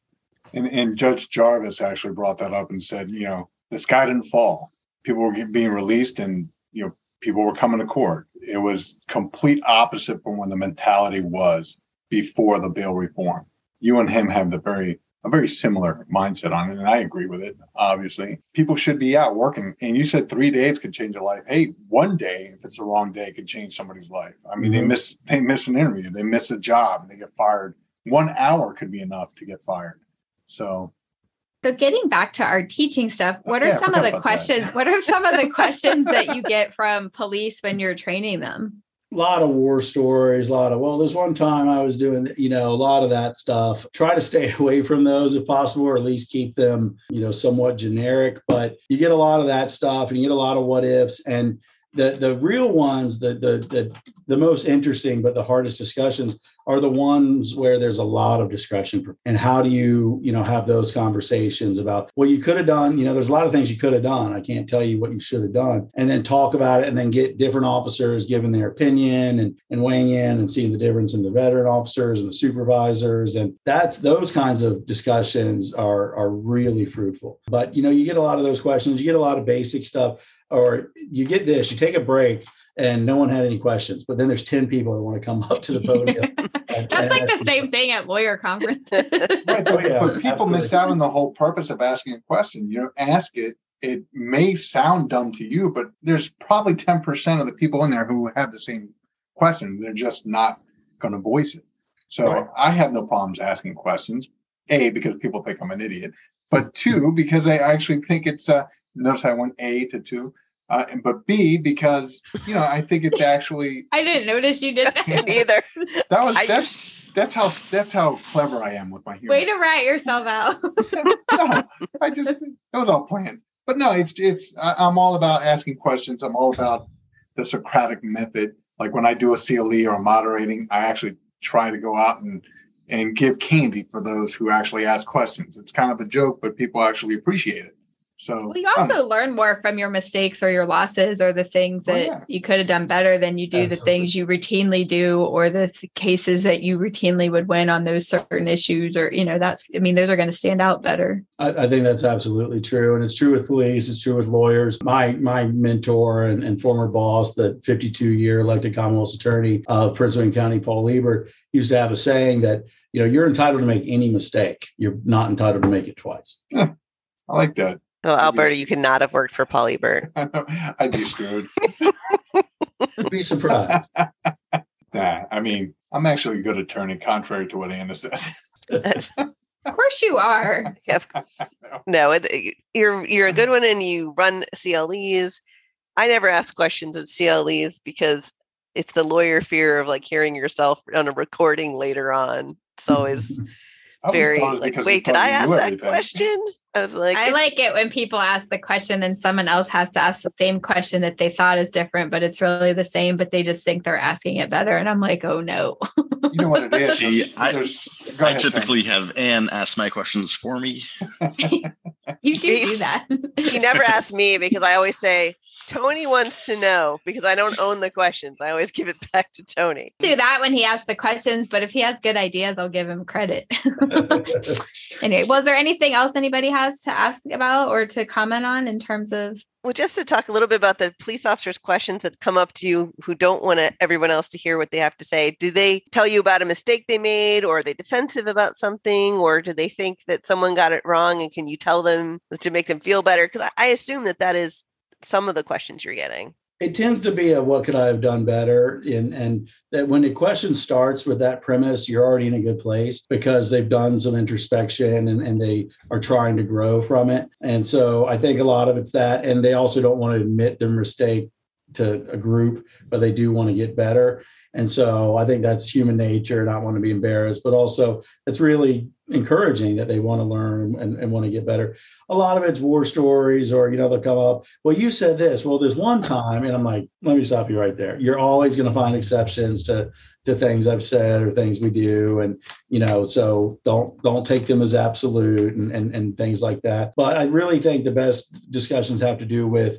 And, and Judge Jarvis actually brought that up and said, you know, the sky didn't fall. People were being released and, you know, people were coming to court. It was complete opposite from when the mentality was before the bail reform. You and him have the very a very similar mindset on it, and I agree with it, obviously. People should be out working, and you said three days could change a life. Hey, one day, if it's the wrong day, could change somebody's life. I mean, mm-hmm. they miss they miss an interview, they miss a job, and they get fired. One hour could be enough to get fired. So, so getting back to our teaching stuff, what are yeah, some of the questions, what are some of the questions that you get from police when you're training them? A lot of war stories, a lot of, well, there's one time I was doing, you know, a lot of that stuff. Try to stay away from those if possible, or at least keep them, you know, somewhat generic. But you get a lot of that stuff, and you get a lot of what ifs. And the the real ones, the the the, the most interesting but the hardest discussions are the ones where there's a lot of discretion. And how do you, you know, have those conversations about, well, you could have done, you know, there's a lot of things you could have done. I can't tell you what you should have done. And then talk about it, and then get different officers giving their opinion and, and weighing in and seeing the difference in the veteran officers and the supervisors. And that's, those kinds of discussions are, are really fruitful. But, you know, you get a lot of those questions, you get a lot of basic stuff, or you get this, you take a break and no one had any questions, but then there's ten people that want to come up to the podium. That's and, like and the same thing at lawyer conferences. Right, but, oh, yeah, but people absolutely miss out on the whole purpose of asking a question. You know, ask it. It may sound dumb to you, but there's probably ten percent of the people in there who have the same question. They're just not going to voice it. So right. I have no problems asking questions. A, because people think I'm an idiot, but two, because I actually think it's. Uh, notice I went A to two. Uh, but B, because, you know, I think it's actually. I didn't notice you did that either. That was I, that's that's how that's how clever I am with my humor. Way to rat yourself out. No, I just it was all planned. But no, it's it's I'm all about asking questions. I'm all about the Socratic method. Like when I do a C L E or moderating, I actually try to go out and and give candy for those who actually ask questions. It's kind of a joke, but people actually appreciate it. So well, you also um, learn more from your mistakes or your losses or the things that oh, yeah. you could have done better than you do, absolutely. The things you routinely do or the th- cases that you routinely would win on those certain issues or, you know, that's, I mean, those are going to stand out better. I, I think that's absolutely true. And it's true with police. It's true with lawyers. My my mentor and, and former boss, the fifty-two year elected Commonwealth's attorney of Prince William County, Paul Liebert, used to have a saying that, you know, you're entitled to make any mistake. You're not entitled to make it twice. Yeah, I like that. Well, Alberta, you could not have worked for Paul Liebert. I know. I'd be screwed. I'd be surprised. Nah, I mean, I'm actually a good attorney, contrary to what Anna said. Of course you are. Yeah. No, it, you're you're a good one, and you run C L Es. I never ask questions at C L Es because it's the lawyer fear of like hearing yourself on a recording later on. It's always very like, wait, did I ask that question? I was like, I like it when people ask the question and someone else has to ask the same question that they thought is different, but it's really the same, but they just think they're asking it better. And I'm like, oh no. You know what it is? See, there's, I, go ahead, I typically Sam. have Ann ask my questions for me. You do do that. He never asks me because I always say, Tony wants to know, because I don't own the questions. I always give it back to Tony. Do that when he asks the questions, but if he has good ideas, I'll give him credit. Anyway, was there anything else anybody has to ask about or to comment on in terms of? Well, just to talk a little bit about the police officers' questions that come up to you who don't want to, everyone else to hear what they have to say. Do they tell you about a mistake they made, or are they defensive about something, or do they think that someone got it wrong and can you tell them to make them feel better? Because I assume that that is some of the questions you're getting. It tends to be a, what could I have done better? And, and that when the question starts with that premise, you're already in a good place because they've done some introspection and, and they are trying to grow from it. And so I think a lot of it's that, and they also don't want to admit their mistake to a group, but they do want to get better. And so I think that's human nature, not want to be embarrassed, but also it's really encouraging that they want to learn and, and want to get better. A lot of it's war stories, or, you know, they'll come up, well, you said this, well, there's one time, and I'm like, let me stop you right there. You're always going to find exceptions to, to things I've said or things we do. And, you know, so don't, don't take them as absolute and, and, and things like that. But I really think the best discussions have to do with,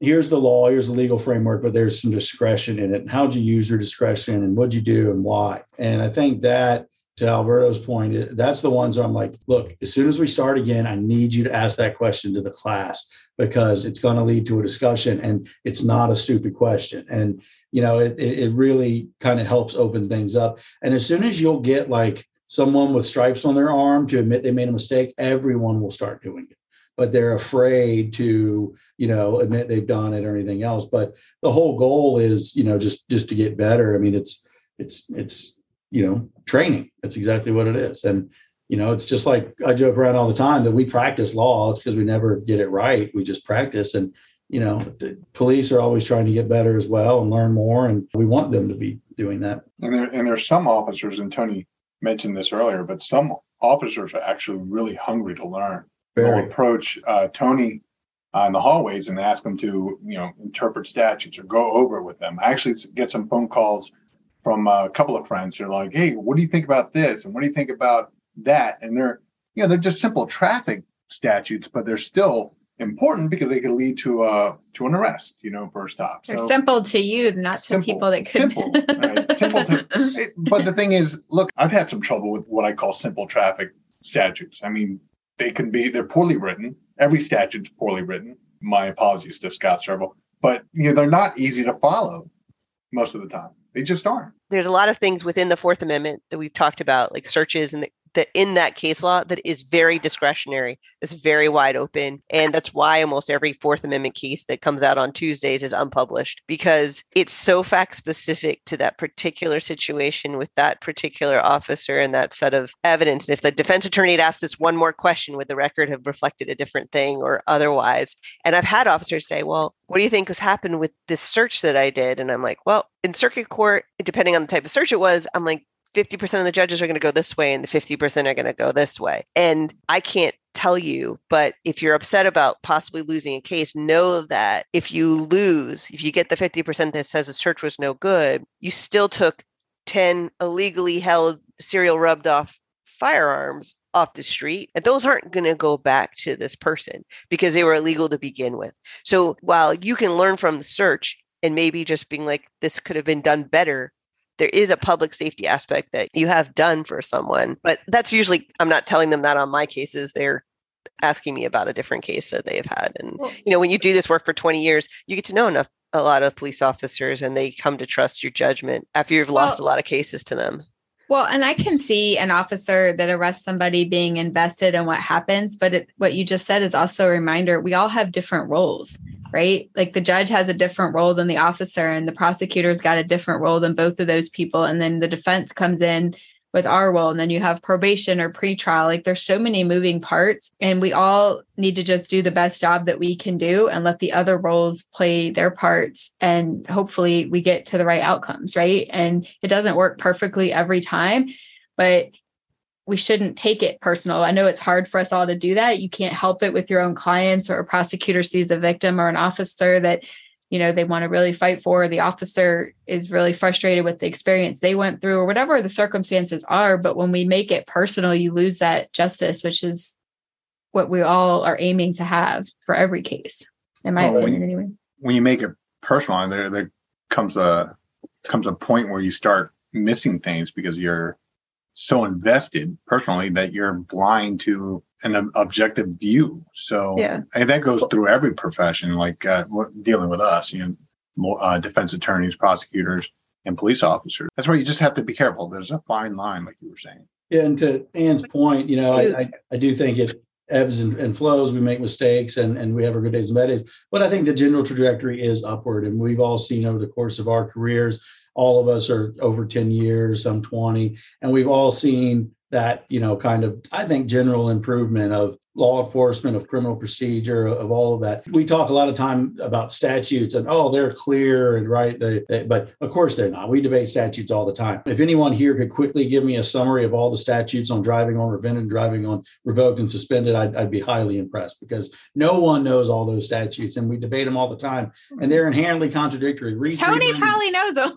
here's the law, here's the legal framework, but there's some discretion in it. And how'd you use your discretion, and what'd you do and why? And I think that, to Alberto's point, that's the ones where I'm like, look, as soon as we start again, I need you to ask that question to the class, because it's going to lead to a discussion, and it's not a stupid question. And, you know, it, it really kind of helps open things up. And as soon as you'll get like someone with stripes on their arm to admit they made a mistake, everyone will start doing it. But they're afraid to, you know, admit they've done it or anything else. But the whole goal is, you know, just just to get better. I mean, it's it's it's, you know, training. That's exactly what it is. And, you know, it's just like I joke around all the time that we practice law. It's because we never get it right. We just practice. And, you know, the police are always trying to get better as well and learn more. And we want them to be doing that. And there and there's some officers, and Tony mentioned this earlier, but some officers are actually really hungry to learn. We'll approach uh, Tony uh, in the hallways and ask him to, you know, interpret statutes or go over it with them. I actually get some phone calls from a couple of friends who are like, "Hey, what do you think about this? And what do you think about that?" And they're, you know, they're just simple traffic statutes, but they're still important because they could lead to uh to an arrest, you know, for a stop. They're so simple to you, not simple, to people that could. Simple, right? Simple to, it, but the thing is, look, I've had some trouble with what I call simple traffic statutes. I mean. They can be, they're poorly written. Every statute's poorly written. My apologies to Scott Serval. But, you know, they're not easy to follow most of the time. They just aren't. There's a lot of things within the Fourth Amendment that we've talked about, like searches and the, the, in that case law that is very discretionary. It's very wide open. And that's why almost every Fourth Amendment case that comes out on Tuesdays is unpublished, because it's so fact specific to that particular situation with that particular officer and that set of evidence. And if the defense attorney had asked this one more question, would the record have reflected a different thing or otherwise? And I've had officers say, well, what do you think has happened with this search that I did? And I'm like, well, in circuit court, depending on the type of search it was, I'm like, fifty percent of the judges are going to go this way and the fifty percent are going to go this way. And I can't tell you, but if you're upset about possibly losing a case, know that if you lose, if you get the fifty percent that says the search was no good, you still took ten illegally held serial rubbed off firearms off the street. And those aren't going to go back to this person because they were illegal to begin with. So while you can learn from the search and maybe just being like, this could have been done better, there is a public safety aspect that you have done for someone, but that's usually, I'm not telling them that on my cases. They're asking me about a different case that they've had. And, well, you know, when you do this work for twenty years, you get to know enough, a lot of police officers, and they come to trust your judgment after you've well, lost a lot of cases to them. Well, and I can see an officer that arrests somebody being invested in what happens, but it, what you just said is also a reminder, we all have different roles, right? Like the judge has a different role than the officer, and the prosecutor's got a different role than both of those people. And then the defense comes in with our role, and then you have probation or pretrial. Like there's so many moving parts, and we all need to just do the best job that we can do and let the other roles play their parts. And hopefully we get to the right outcomes, right? And it doesn't work perfectly every time, but we shouldn't take it personal. I know it's hard for us all to do that. You can't help it with your own clients, or a prosecutor sees a victim or an officer that, you know, they want to really fight for. The officer is really frustrated with the experience they went through or whatever the circumstances are. But when we make it personal, you lose that justice, which is what we all are aiming to have for every case. In my well, opinion, when, anyway. When you make it personal, there there comes a comes a point where you start missing things because you're so invested personally that you're blind to an objective view. So yeah. And that goes through every profession, like uh, dealing with us, you know, uh, defense attorneys, prosecutors, and police officers. That's where you just have to be careful. There's a fine line, like you were saying. Yeah, and to Ann's point, you know, I, I, I do think it ebbs and, and flows. We make mistakes and, and we have our good days and bad days. But I think the general trajectory is upward. And we've all seen over the course of our careers, all of us are over ten years, some twenty, and we've all seen that, you know, kind of, I think, general improvement of law enforcement, of criminal procedure, of all of that. We talk a lot of time about statutes and, oh, they're clear and right, they, they, but of course they're not. We debate statutes all the time. If anyone here could quickly give me a summary of all the statutes on driving on revented, driving on revoked and suspended, I'd, I'd be highly impressed, because no one knows all those statutes and we debate them all the time and they're inherently contradictory. Read Tony probably knows them.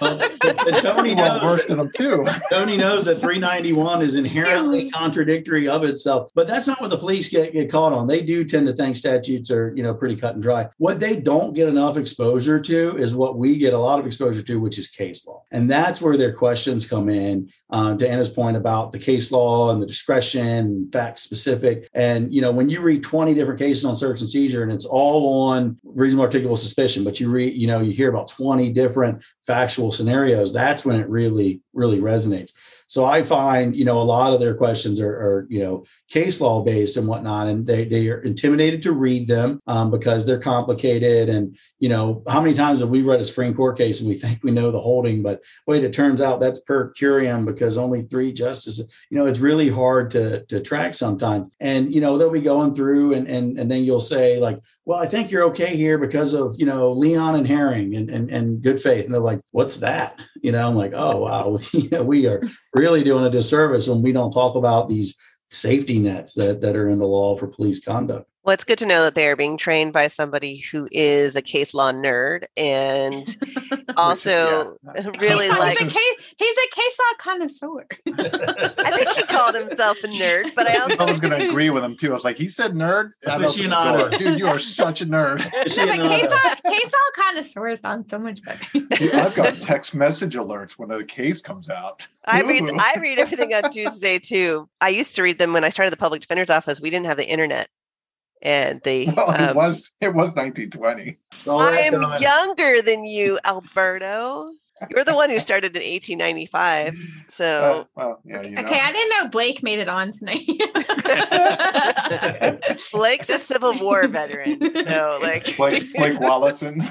uh, and Tony knows worse than them too. Tony knows that three ninety-one is inherently contradictory of itself, but that's not what the police get, get caught on. They do tend to think statutes are, you know, pretty cut and dry. What they don't get enough exposure to is what we get a lot of exposure to, which is case law. And that's where their questions come in, um, to Anna's point about the case law and the discretion, fact specific. And, you know, when you read twenty different cases on search and seizure and it's all on reasonable articulable suspicion, but you read, you know, you hear about twenty different factual scenarios, that's when it really, really resonates. So I find, you know, a lot of their questions are, are, you know, case law based and whatnot, and they they are intimidated to read them um, because they're complicated. And, you know, how many times have we read a Supreme Court case and we think we know the holding, but wait, it turns out that's per curiam because only three justices, you know, it's really hard to to track sometimes. And, you know, they'll be going through and and and then you'll say like, well, I think you're okay here because of, you know, Leon and Herring and and, and good faith. And they're like, what's that? You know, I'm like, oh, wow, you know, we are really doing a disservice when we don't talk about these safety nets that, that are in the law for police conduct. Well, it's good to know that they are being trained by somebody who is a case law nerd and also yeah. really he's like... A case, he's a case law connoisseur. I think he called himself a nerd, but I also... I was going to agree with him, too. I was like, he said nerd? I don't know. Dude, you are such a nerd. No, but case law, case law connoisseur sounds so much better. Dude, I've got text message alerts when a case comes out. I read I read everything on Tuesday, too. I used to read them when I started the public defender's office. We didn't have the internet. And they well, it um, was it was nineteen twenty. So I'm younger than you, Alberto. You're the one who started in eighteen ninety-five. So uh, well, yeah, you know. Okay, I didn't know Blake made it on tonight. Blake's a Civil War veteran, so like Blake, Blake Wallison.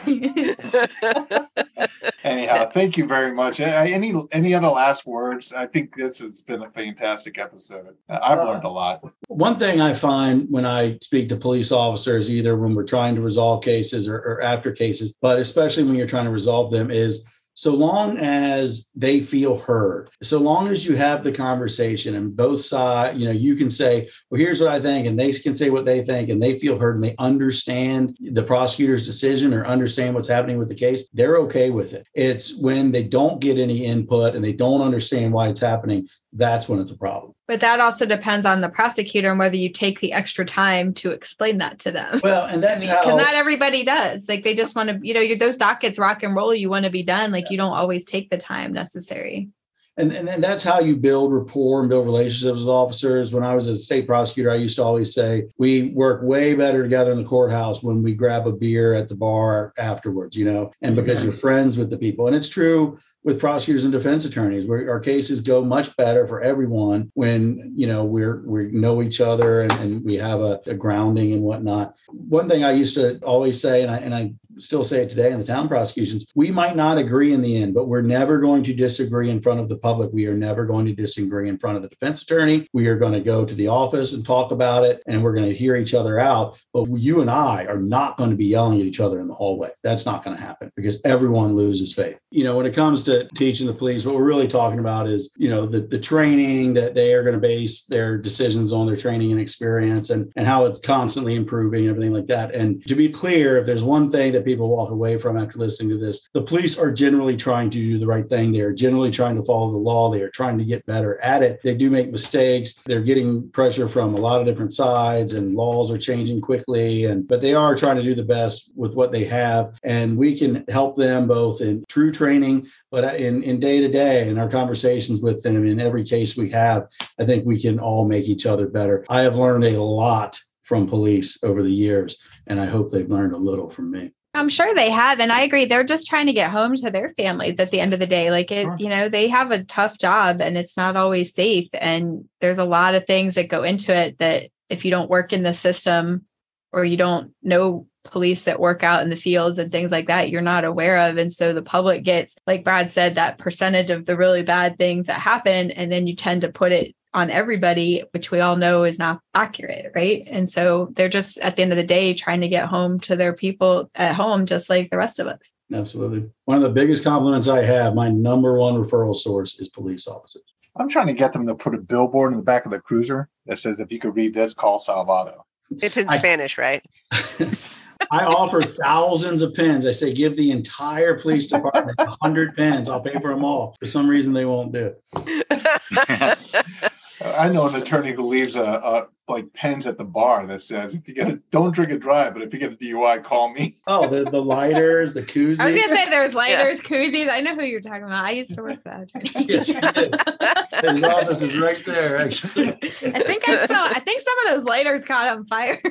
Anyhow, thank you very much. Any any other last words? I think this has been a fantastic episode. I've uh, learned a lot. One thing I find when I speak to police officers, either when we're trying to resolve cases or, or after cases, but especially when you're trying to resolve them, is so long as they feel heard, so long as you have the conversation and both sides, you know, you can say, well, here's what I think, and they can say what they think, and they feel heard and they understand the prosecutor's decision or understand what's happening with the case, they're okay with it. It's when they don't get any input and they don't understand why it's happening, that's when it's a problem. But that also depends on the prosecutor and whether you take the extra time to explain that to them. Well, and that's I mean, how... Because not everybody does. Like, they just want to, you know, you're, those dockets rock and roll. You want to be done. Like, yeah. You don't always take the time necessary. And, and and that's how you build rapport and build relationships with officers. When I was a state prosecutor, I used to always say, we work way better together in the courthouse when we grab a beer at the bar afterwards, you know, and because yeah. You're friends with the people. And it's true with prosecutors and defense attorneys, where our cases go much better for everyone when, you know, we're, we know each other and, and we have a, a grounding and whatnot. One thing I used to always say, and I, and I still say it today in the town prosecutions, we might not agree in the end, but we're never going to disagree in front of the public. We are never going to disagree in front of the defense attorney. We are going to go to the office and talk about it, and we're going to hear each other out. But you and I are not going to be yelling at each other in the hallway. That's not going to happen because everyone loses faith. You know, when it comes to teaching the police, what we're really talking about is, you know, the, the training that they are going to base their decisions on, their training and experience, and, and how it's constantly improving and everything like that. And to be clear, if there's one thing that people walk away from after listening to this, the police are generally trying to do the right thing. They are generally trying to follow the law. They are trying to get better at it. They do make mistakes. They're getting pressure from a lot of different sides, and laws are changing quickly. And but they are trying to do the best with what they have. And we can help them both in true training, but in, in day-to-day, in our conversations with them, in every case we have, I think we can all make each other better. I have learned a lot from police over the years, and I hope they've learned a little from me. I'm sure they have. And I agree. They're just trying to get home to their families at the end of the day. Like, it, you know, they have a tough job and it's not always safe. And there's a lot of things that go into it that if you don't work in the system or you don't know police that work out in the fields and things like that, you're not aware of. And so the public gets, like Brad said, that percentage of the really bad things that happen. And then you tend to put it on everybody, which we all know is not accurate, right? And so they're just, at the end of the day, trying to get home to their people at home, just like the rest of us. Absolutely. One of the biggest compliments I have, my number one referral source is police officers. I'm trying to get them to put a billboard in the back of the cruiser that says, if you could read this, call Salvato. It's in I, Spanish, right? I offer thousands of pens. I say, give the entire police department one hundred pens. I'll pay for them all. For some reason, they won't do it. I know an attorney who leaves a, a like pens at the bar that says, "If you get a, don't drink and drive, but if you get a D U I, call me." Oh, the, the lighters, the koozies. I was gonna say there's lighters, yeah. Koozies. I know who you're talking about. I used to work that. Yes, you did. His office is right there. Actually, I think I saw. I think some of those lighters caught on fire.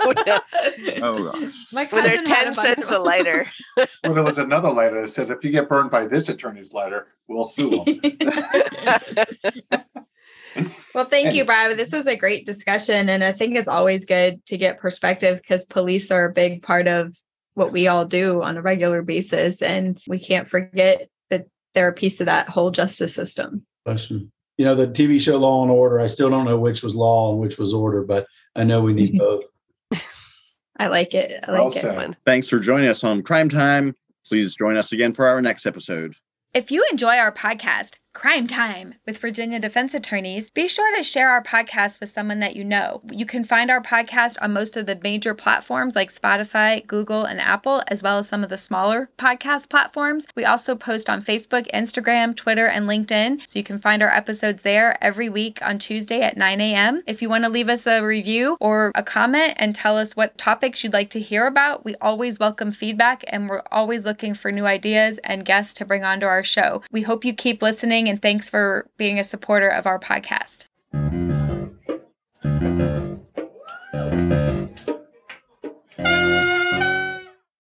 Oh, yeah. Oh gosh! My cousin had a bunch of them. Well, they're ten cents a lighter. Well, there was another lighter that said, "If you get burned by this attorney's lighter, we'll sue him." Well, thank you, Brad. This was a great discussion. And I think it's always good to get perspective because police are a big part of what we all do on a regular basis. And we can't forget that they're a piece of that whole justice system. Question. You know, the T V show Law and Order, I still don't know which was law and which was order, but I know we need both. I like it. I like well it. Thanks for joining us on Crime Time. Please join us again for our next episode. If you enjoy our podcast, Crime Time with Virginia Defense Attorneys, be sure to share our podcast with someone that you know. You can find our podcast on most of the major platforms like Spotify, Google, and Apple, as well as some of the smaller podcast platforms. We also post on Facebook, Instagram, Twitter, and LinkedIn, so you can find our episodes there every week on Tuesday at nine a.m. If you want to leave us a review or a comment and tell us what topics you'd like to hear about, we always welcome feedback, and we're always looking for new ideas and guests to bring onto our show. We hope you keep listening, and thanks for being a supporter of our podcast.